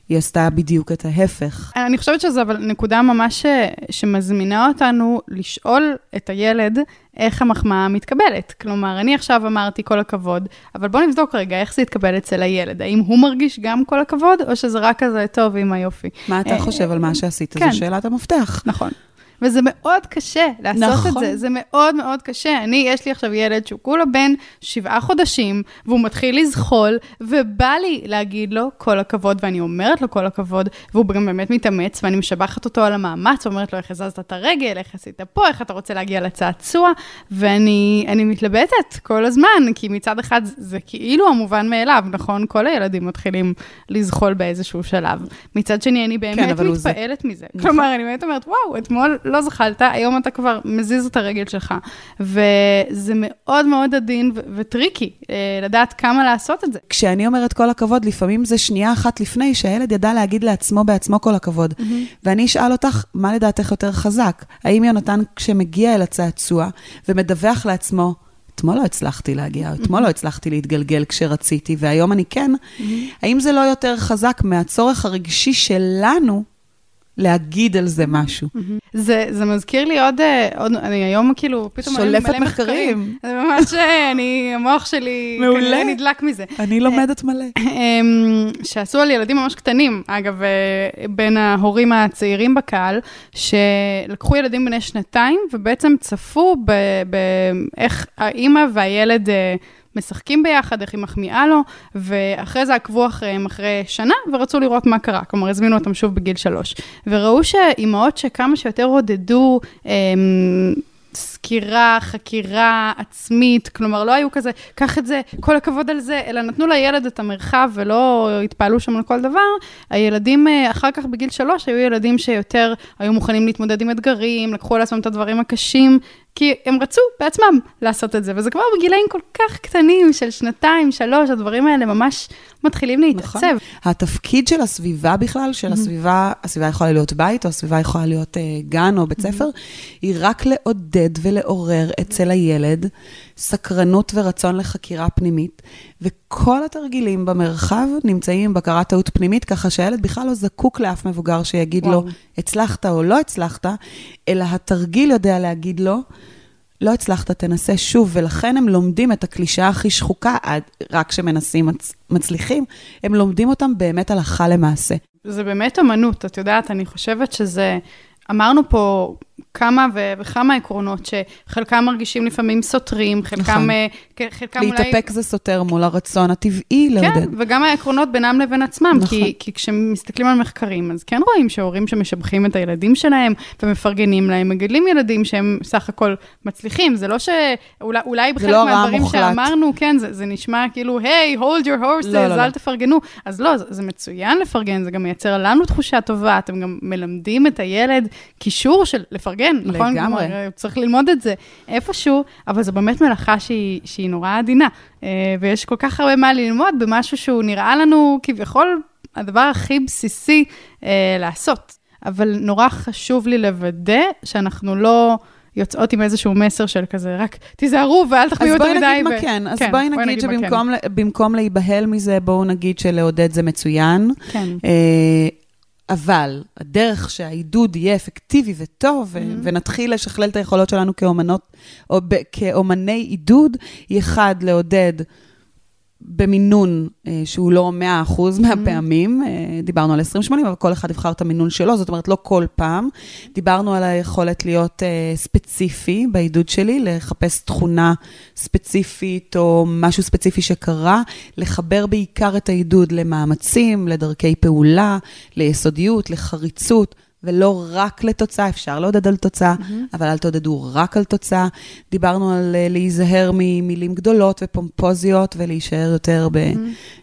היא עשתה בדיוק את ההפך. אני חושבת שזו נקודה ממש שמזמינה אותנו לשאול את הילד איך המחמאה מתקבלת. כלומר, אני עכשיו אמרתי כל הכבוד, אבל בוא נבדוק רגע איך זה יתקבל אצל הילד. האם הוא מרגיש גם כל הכבוד, או שזה רק כזה טוב עם היופי? מה אתה חושב על מה שעשית? זו שאלת המפתח. נכון. וזה מאוד קשה לעשות את זה, זה מאוד מאוד קשה. יש לי עכשיו ילד שהוא כולו בן 7 חודשים, והוא מתחיל לזחול, ובא לי להגיד לו כל הכבוד, ואני אומרת לו כל הכבוד, והוא גם באמת מתאמץ, ואני משבחת אותו על המאמץ, ואומרת לו איך הזזת את הרגל, איך עשית פה, איך אתה רוצה להגיע לצעצוע, ואני מתלבטת כל הזמן, כי מצד אחד זה כאילו המובן מאליו, נכון? כל הילדים מתחילים לזחול באיזשהו שלב. מצד שני, אני באמת מתפעלת מזה. כלומר, אני באמת אומרת, וואו, אתמול לא זחלת, היום אתה כבר מזיז את הרגל שלך, וזה מאוד מאוד עדין וטריקי, לדעת כמה לעשות את זה. כשאני אומרת כל הכבוד, לפעמים זה שנייה אחת לפני, שהילד ידע להגיד לעצמו בעצמו כל הכבוד, ואני אשאל אותך, מה לדעתך יותר חזק? האם יונתן כשמגיע אל הצעצוע, ומדווח לעצמו, אתמול לא הצלחתי להגיע, אתמול לא הצלחתי להתגלגל כשרציתי, והיום אני כן, האם זה לא יותר חזק מהצורך הרגשי שלנו, להגיד על זה משהו. זה מזכיר לי עוד, אני היום כאילו, פתאום שולפת מחקרים. זה ממש, המוח שלי כנראה נדלק מזה. אני לומדת מלא. שעשו על ילדים ממש קטנים, אגב, בין ההורים הצעירים בקהל, שלקחו ילדים בני 2 ובעצם צפו באיך האמא והילד משחקים ביחד, איך היא מחמיאה לו, ואחרי זה עקבו אחריהם אחרי שנה, ורצו לראות מה קרה. כלומר, הזמינו אותם שוב בגיל 3. וראו שאימהות שכמה שיותר עודדו סקירה, חקירה עצמית, כלומר, לא היו כזה, קח את זה, כל הכבוד על זה, אלא נתנו לילד את המרחב, ולא התפעלו שם לכל דבר. הילדים, אחר כך בגיל 3, היו ילדים שיותר היו מוכנים להתמודד עם אתגרים, לקחו על עצמם את הדברים הקשים, כי הם רצו בעצמם לעשות את זה, וזה כבר בגילאים כל כך קטנים, של 2, 3, הדברים האלה ממש מתחילים להתעצב. נכון. התפקיד של הסביבה בכלל, של הסביבה יכולה להיות בית, או הסביבה יכולה להיות גן או בית ספר, היא רק לעודד ולעורר אצל הילד סקרנות ורצון לחקירה פנימית, וכל התרגילים במרחב נמצאים בקרת טעות פנימית, ככה שהילד בכלל לא זקוק לאף מבוגר שיגיד לו, הצלחת או לא הצלחת, אלא התרגיל יודע להגיד לו, לא הצלחת, תנסה שוב, ולכן הם לומדים את הקלישה הכי שחוקה, רק שמנסים מצליחים, הם לומדים אותם באמת הלכה למעשה. זה באמת אמנות, את יודעת, אני חושבת שזה, אמרנו פה כמה וכמה עקרונות, שחלקם מרגישים לפעמים סותרים, חלקם אולי... להתאפק זה סותר מול הרצון הטבעי לעודד. כן, וגם העקרונות בינם לבין עצמם, כי כשמסתכלים על מחקרים, אז כן רואים שהורים שמשבחים את הילדים שלהם, ומפרגנים להם, מגדלים ילדים שהם סך הכל מצליחים, זה לא שאולי בחלק מהדברים שאמרנו, כן, זה נשמע כאילו, hey, hold your horses, אל תפרגנו, אז לא, זה מצוין לפרגן, זה גם מייצר לנו תחושה טובה, אתם גם מלמדים את הילד קישור של לפרגן, נכון? לגמרי. צריך ללמוד את זה איפשהו, אבל זו באמת מלאכה שהיא נורא עדינה, ויש כל כך הרבה מה ללמוד במשהו שהוא נראה לנו כביכול הדבר הכי בסיסי לעשות. אבל נורא חשוב לי לוודא שאנחנו לא יוצאות עם איזשהו מסר של כזה, רק תיזהרו ואל תחביאו יותר מדי. אז בואי נגיד מה כן. אז בואי נגיד שבמקום להיבהל מזה, בואו נגיד שלעודד זה מצוין. כן. אבל הדרך שהעידוד יהיה אפקטיבי וטוב, ונתחיל לשכלל את היכולות שלנו כאומנות, או כאומני עידוד, היא אחד לעודד במינון שהוא לא 100% מהפעמים, דיברנו על 20-80, אבל כל אחד יבחר את המינון שלו, זאת אומרת לא כל פעם, דיברנו על היכולת להיות ספציפי בעידוד שלי, לחפש תכונה ספציפית או משהו ספציפי שקרה, לחבר בעיקר את העידוד למאמצים, לדרכי פעולה, ליסודיות, לחריצות, ולא רק לתוצאה, אפשר לעודד על תוצאה, אבל אל תעודדו רק על תוצאה. דיברנו על להיזהר ממילים גדולות ופומפוזיות, ולהישאר יותר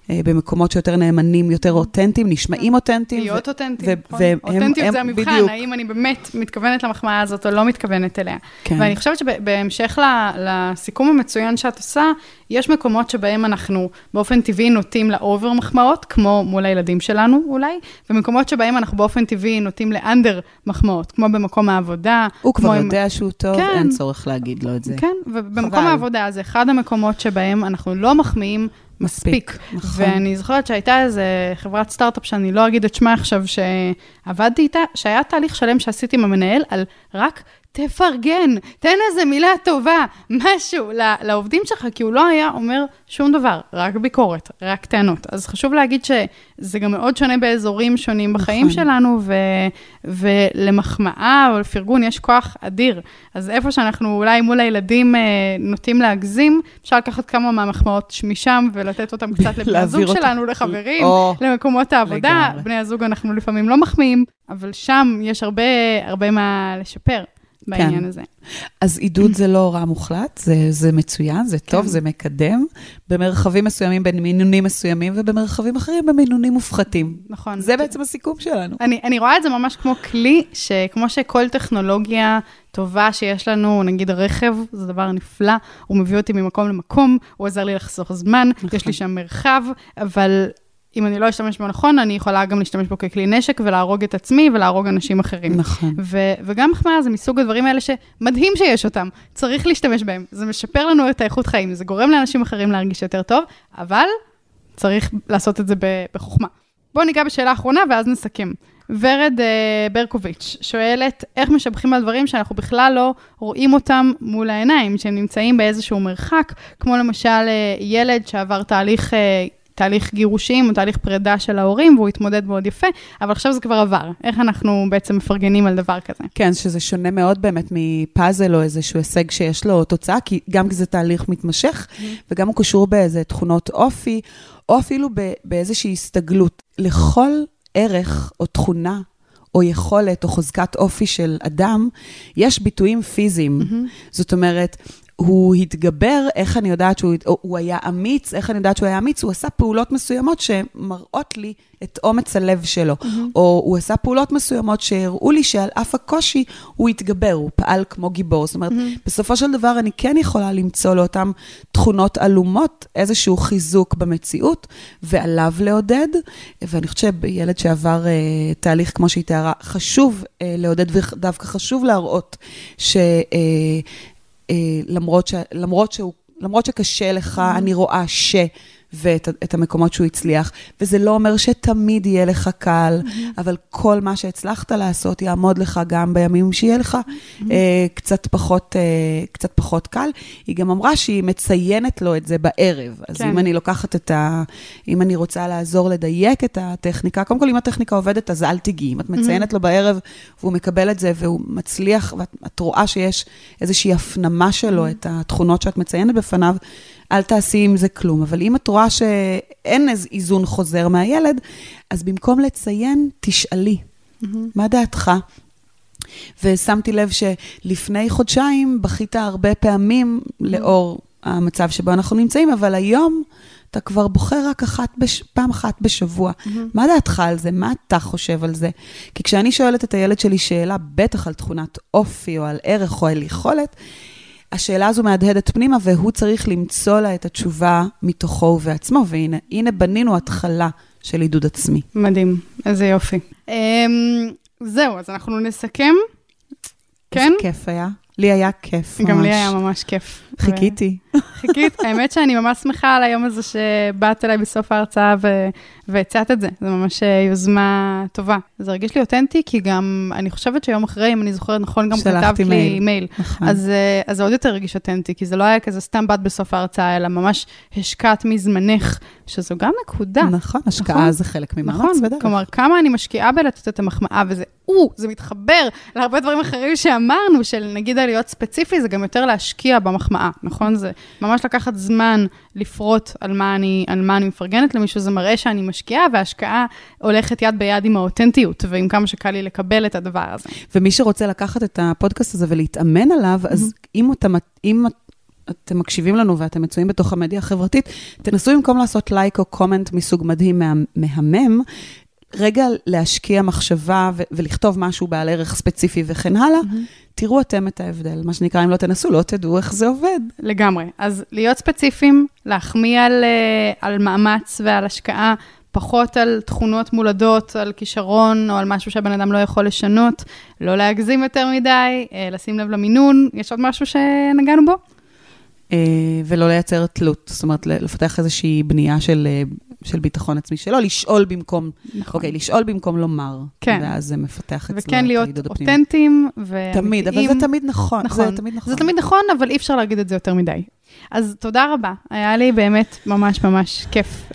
במקומות שיותר נאמנים, יותר אותנטיים, נשמעים אותנטיים. להיות אותנטיים, אותנטיות זה המבחן, האם אני באמת מתכוונת למחמאה הזאת, או לא מתכוונת אליה. ואני חושבת שבהמשך לסיכום המצוין שאת עושה, יש מקומות שבהם אנחנו באופן טבעי נוטים לאובר מחמאות, כמו מול הילדים שלנו אולי, ומקומות שבהם אנחנו באופן טבעי נוטים לאנדר מחמאות, כמו במקום העבודה. הוא כבר יודע שהוא טוב, אין צורך להגיד לו את זה. כן, ובמקום העבודה זה אחד המקומות שבהם אנחנו לא מחמיאים מספיק. ואני זוכרת שהייתה איזו חברת סטארט-אפ שאני לא אגיד את שמה עכשיו שעבדתי איתה, שהיה תהליך שלם שעשיתי עם המנהל על רק תפרגן, תן איזה מילה טובה, משהו, לעובדים שלך, כי הוא לא היה אומר שום דבר, רק ביקורת, רק טענות. אז חשוב להגיד שזה גם מאוד שונה באזורים שונים בחיים שלנו, ולמחמאה או לפרגון יש כוח אדיר. אז איפה שאנחנו אולי מול הילדים נוטים להגזים, אפשר לקחת כמה מהמחמאות משם, ולתת אותם קצת לבני הזוג שלנו, לחברים, למקומות העבודה. בני הזוג אנחנו לפעמים לא מחמיאים, אבל שם יש הרבה מה לשפר. בעניין הזה. אז עידוד זה לא רע מוחלט, זה מצוין, זה טוב, זה מקדם, במרחבים מסוימים, במינונים מסוימים, ובמרחבים אחרים, במינונים מופחתים. נכון. זה בעצם הסיכום שלנו. אני רואה את זה ממש כמו כלי, שכמו שכל טכנולוגיה טובה שיש לנו, נגיד הרכב, זה דבר נפלא, הוא מביא אותי ממקום למקום, הוא עזר לי לחסוך זמן, יש לי שם מרחב, אבל אם אני לא אשתמש בו נכון, אני יכולה גם להשתמש בו ככלי נשק, ולהרוג את עצמי, ולהרוג אנשים אחרים. נכון. וגם מחמאה, זה מסוג הדברים האלה שמדהים שיש אותם, צריך להשתמש בהם, זה משפר לנו את האיכות חיים, זה גורם לאנשים אחרים להרגיש יותר טוב, אבל צריך לעשות את זה בחוכמה. בואו ניגע בשאלה האחרונה, ואז נסכם. ורד ברקוביץ' שואלת, איך משבחים על דברים שאנחנו בכלל לא רואים אותם מול העיניים, שהם נמצאים באיזשהו מרחק, כמו למשל ילד שעבר תהליך גירושים, או תהליך פרידה של ההורים, והוא התמודד מאוד יפה, אבל עכשיו זה כבר עבר. איך אנחנו בעצם מפרגנים על דבר כזה? כן, שזה שונה מאוד באמת מפאזל, או איזשהו הישג שיש לו תוצאה, כי גם זה תהליך מתמשך, וגם הוא קשור באיזה תכונות אופי, או אפילו באיזושהי הסתגלות. לכל ערך, או תכונה, או יכולת, או חוזקת אופי של אדם, יש ביטויים פיזיים. זאת אומרת, הוא התגבר, איך אני יודעת שהוא היה אמיץ, איך אני יודעת שהוא היה אמיץ, הוא עשה פעולות מסוימות שמראות לי את אומץ הלב שלו, או הוא עשה פעולות מסוימות שהראו לי שעל אף הקושי הוא התגבר, הוא פעל כמו גיבור, זאת אומרת, בסופו של דבר אני כן יכולה למצוא לאותם תכונות אלומות, איזשהו חיזוק במציאות, ועליו לעודד, ואני חושב בילד שעבר תהליך כמו שהיא תיארה, חשוב לעודד ודווקא חשוב להראות למרות שקשה לך, אני רואה ואת המקומות שהוא הצליח, וזה לא אומר שתמיד יהיה לך קל, אבל כל מה שהצלחת לעשות יעמוד לך גם בימים שיהיה לך קצת פחות קל. היא גם אמרה שהיא מציינת לו את זה בערב, אז אם אני לוקחת אם אני רוצה לעזור לדייק את הטכניקה, קודם כל אם הטכניקה עובדת, אז אל תגיעי, אם את מציינת לו בערב, והוא מקבל את זה, והוא מצליח, ואת רואה שיש איזושהי הפנמה שלו, את התכונות שאת מציינת בפניו, אל תעשי עם זה כלום. אבל אם את רואה שאין איזה איזון חוזר מהילד, אז במקום לציין, תשאלי. מה דעתך? ושמתי לב שלפני חודשיים בכית הרבה פעמים לאור המצב שבו אנחנו נמצאים, אבל היום אתה כבר בוחר רק פעם אחת בשבוע. מה דעתך על זה? מה אתה חושב על זה? כי כשאני שואלת את הילד שלי שאלה, בטח על תכונת אופי או על ערך או על יכולת, השאלה הזו מהדהדת פנימה, והוא צריך למצוא לה את התשובה מתוכו ובעצמו, והנה בנינו התחלה של עידוד עצמי. מדהים, איזה יופי. זהו, אז אנחנו נסכם. כן? זה כיף היה. לי היה כיף, ממש. גם לי היה ממש כיף. חיכיתי. חיכית, האמת שאני ממש שמחה על היום הזה שבאת אליי בסוף ההרצאה והצעת את זה. זה ממש יוזמה טובה. זה הרגיש לי אותנטי, כי גם אני חושבת שיום אחרי, אם אני זוכרת נכון, גם כתבת לי מייל. אז זה עוד יותר הרגיש אותנטי, כי זה לא היה כזה סתם בת בסוף ההרצאה, אלא ממש השקעת מזמנך, שזו גם נקודה. נכון, השקעה זה חלק ממאמץ בדרך. כלומר, כמה אני משקיעה בלתת את המחמאה, וזה מתחבר להרבה דברים אחרים שאמרנו, של נגיד להיות ספציפי, זה גם יותר להשקיע במחמאה. נכון? זה ממש לקחת זמן לפרוט על מה אני מפרגנת למישהו, זה מראה שאני משקיעה, וההשקעה הולכת יד ביד עם האותנטיות, ועם כמה שקל לי לקבל את הדבר הזה. ומי שרוצה לקחת את הפודקאסט הזה ולהתאמן עליו, אז אם אתם מקשיבים לנו ואתם מצויים בתוך המדיה החברתית, תנסו במקום לעשות לייק או קומנט מסוג מדהים מהמם, רגע להשקיע מחשבה ולכתוב משהו בעל ערך ספציפי וכן הלאה, תראו אתם את ההבדל. מה שנקרא, אם לא תנסו, לא תדעו איך זה עובד. לגמרי. אז להיות ספציפיים, להחמיא על מאמץ ועל השקעה, פחות על תכונות מולדות, על כישרון או על משהו שהבן אדם לא יכול לשנות, לא להגזים יותר מדי, לשים לב למינון. יש עוד משהו שנגענו בו? ולא לייצר תלות, זאת אומרת, לפתח איזושהי בנייה של ביטחון עצמי, שלא לשאול במקום, אוקיי, לשאול במקום לומר, ואז זה מפתח אצלו את העידוד הפנימי. וכן להיות אותנטיים, תמיד, אבל זה תמיד נכון. זה תמיד נכון, אבל אי אפשר להגיד את זה יותר מדי. אז תודה רבה, היה לי באמת ממש ממש כיף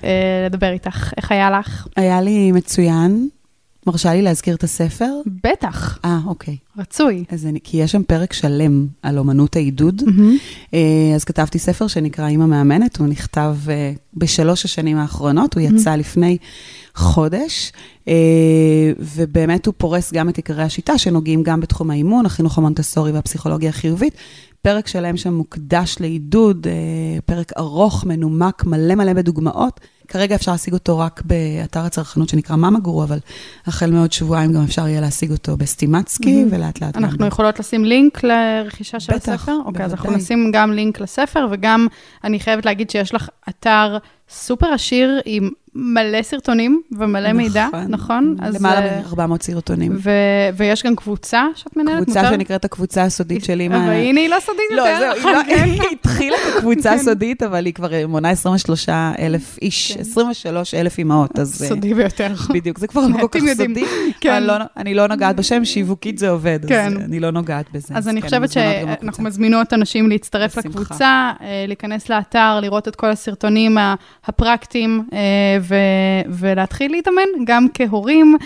לדבר איתך. איך היה לך? היה לי מצוין. מרשה לי להזכיר את הספר? בטח. אוקיי. רצוי. כי יש שם פרק שלם על אומנות העידוד. אז כתבתי ספר שנקרא אמא מאמנת, הוא נכתב ב3 השנים האחרונות, הוא יצא לפני חודש, ובאמת הוא פורס גם את עיקרי השיטה, שנוגעים גם בתחום האימון, החינוך המונטסורי והפסיכולוגיה החיובית. פרק שלם שם מוקדש לעידוד, פרק ארוך, מנומק, מלא מלא בדוגמאות. כרגע אפשר להשיג אותו רק באתר הצרכנות שנקרא ממה גורו, אבל החל מעוד שבועיים גם אפשר יהיה להשיג אותו בסטימצקי, ולאט לאט. אנחנו יכולות לשים לינק לרכישה של הספר? אוקיי, אז אנחנו נשים גם לינק לספר, וגם אני חייבת להגיד שיש לך אתר סופר עשיר עם מלא סרטונים ומלא מידע, נכון? למעלה מ-400 סרטונים. ויש גם קבוצה שאת מנהלת? קבוצה שנקראת הקבוצה הסודית שלי. אבל הנה היא לא סודית יותר. לא, היא התחילה כקבוצה סודית, אבל היא כבר מונה 23,000 איש, 23,000 אימהות. סודי ביותר. בדיוק, זה כבר לא כל כך סודי. אני לא נוגעת בשם, שיווקית זה עובד, אז אני לא נוגעת בזה. אז אני חושבת שאנחנו מזמינות אנשים להצטרף לקבוצה, להיכנס לאתר, לראות את כל הסרטונים הפרקטיים ולהתחיל להתאמן גם כהורים,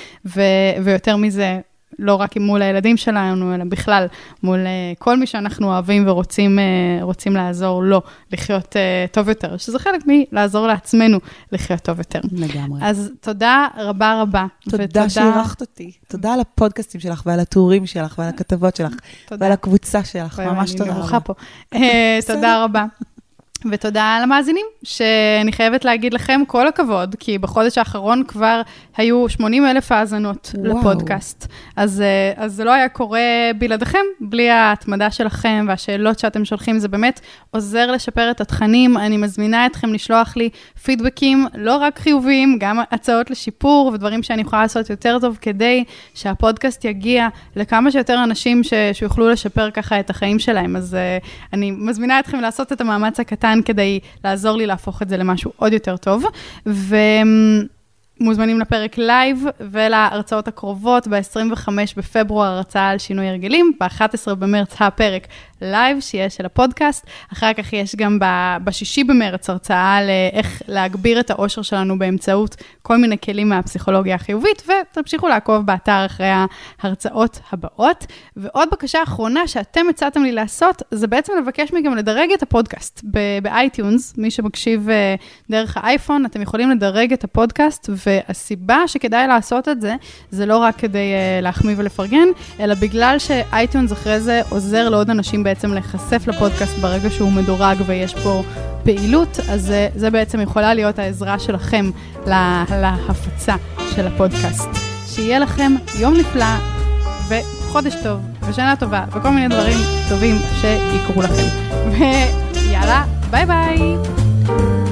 ויותר מזה, לא רק מול הילדים שלנו, אלא בכלל מול כל מי שאנחנו אוהבים ורוצים לעזור לו לחיות טוב יותר, שזה חלק מלעזור לעצמנו לחיות טוב יותר. לגמרי. אז תודה רבה רבה. תודה שאירחת אותי. תודה על הפודקאסטים שלך ועל התיאורים שלך ועל הכתבות שלך ועל הקבוצה שלך. ממש תודה רבה. תודה רבה. ותודה למאזינים, שאני חייבת להגיד לכם כל הכבוד, כי בחודש האחרון כבר היו 80,000 האזנות לפודקאסט. אז זה לא היה קורה בלעדיכם, בלי ההתמדה שלכם והשאלות שאתם שולחים, זה באמת עוזר לשפר את התכנים. אני מזמינה אתכם לשלוח לי פידבקים, לא רק חיוביים, גם הצעות לשיפור ודברים שאני יכולה לעשות יותר טוב, כדי שהפודקאסט יגיע לכמה שיותר אנשים שיוכלו לשפר ככה את החיים שלהם. אז אני מזמינה אתכם לעשות את המאמץ הקטן כדי לעזור לי להפוך את זה למשהו עוד יותר טוב, ומוזמנים לפרק לייב ולהרצאות הקרובות, ב-25 בפברואר הרצאה על שינוי הרגלים, ב-11 במרץ הפרק לייב שיהיה של הפודקאסט, אחר כך יש גם ב-6 במרץ הרצאה על איך להגביר את העושר שלנו באמצעות כל מיני כלים מהפסיכולוגיה החיובית, ותמשיכו לעקוב באתר אחרי ההרצאות הבאות. ועוד בקשה אחרונה שאתם הצעתם לי לעשות, זה בעצם לבקש מכם לדרג את הפודקאסט באייטיונס, מי שמקשיב דרך האייפון, אתם יכולים לדרג את הפודקאסט, והסיבה שכדאי לעשות את זה, זה לא רק כדי להחמיא ולפרגן, אלא בגלל שאייטיונס אחרי זה עוזר לעוד אנשים בעצם להיחשף לפודקאסט ברגע שהוא מדורג ויש פה פעילות, אז זה בעצם יכולה להיות העזרה שלכם להפצה של הפודקאסט. שיהיה לכם יום נפלא וחודש טוב ושנה טובה וכל מיני דברים טובים שיקרו לכם. ויאללה, ביי ביי!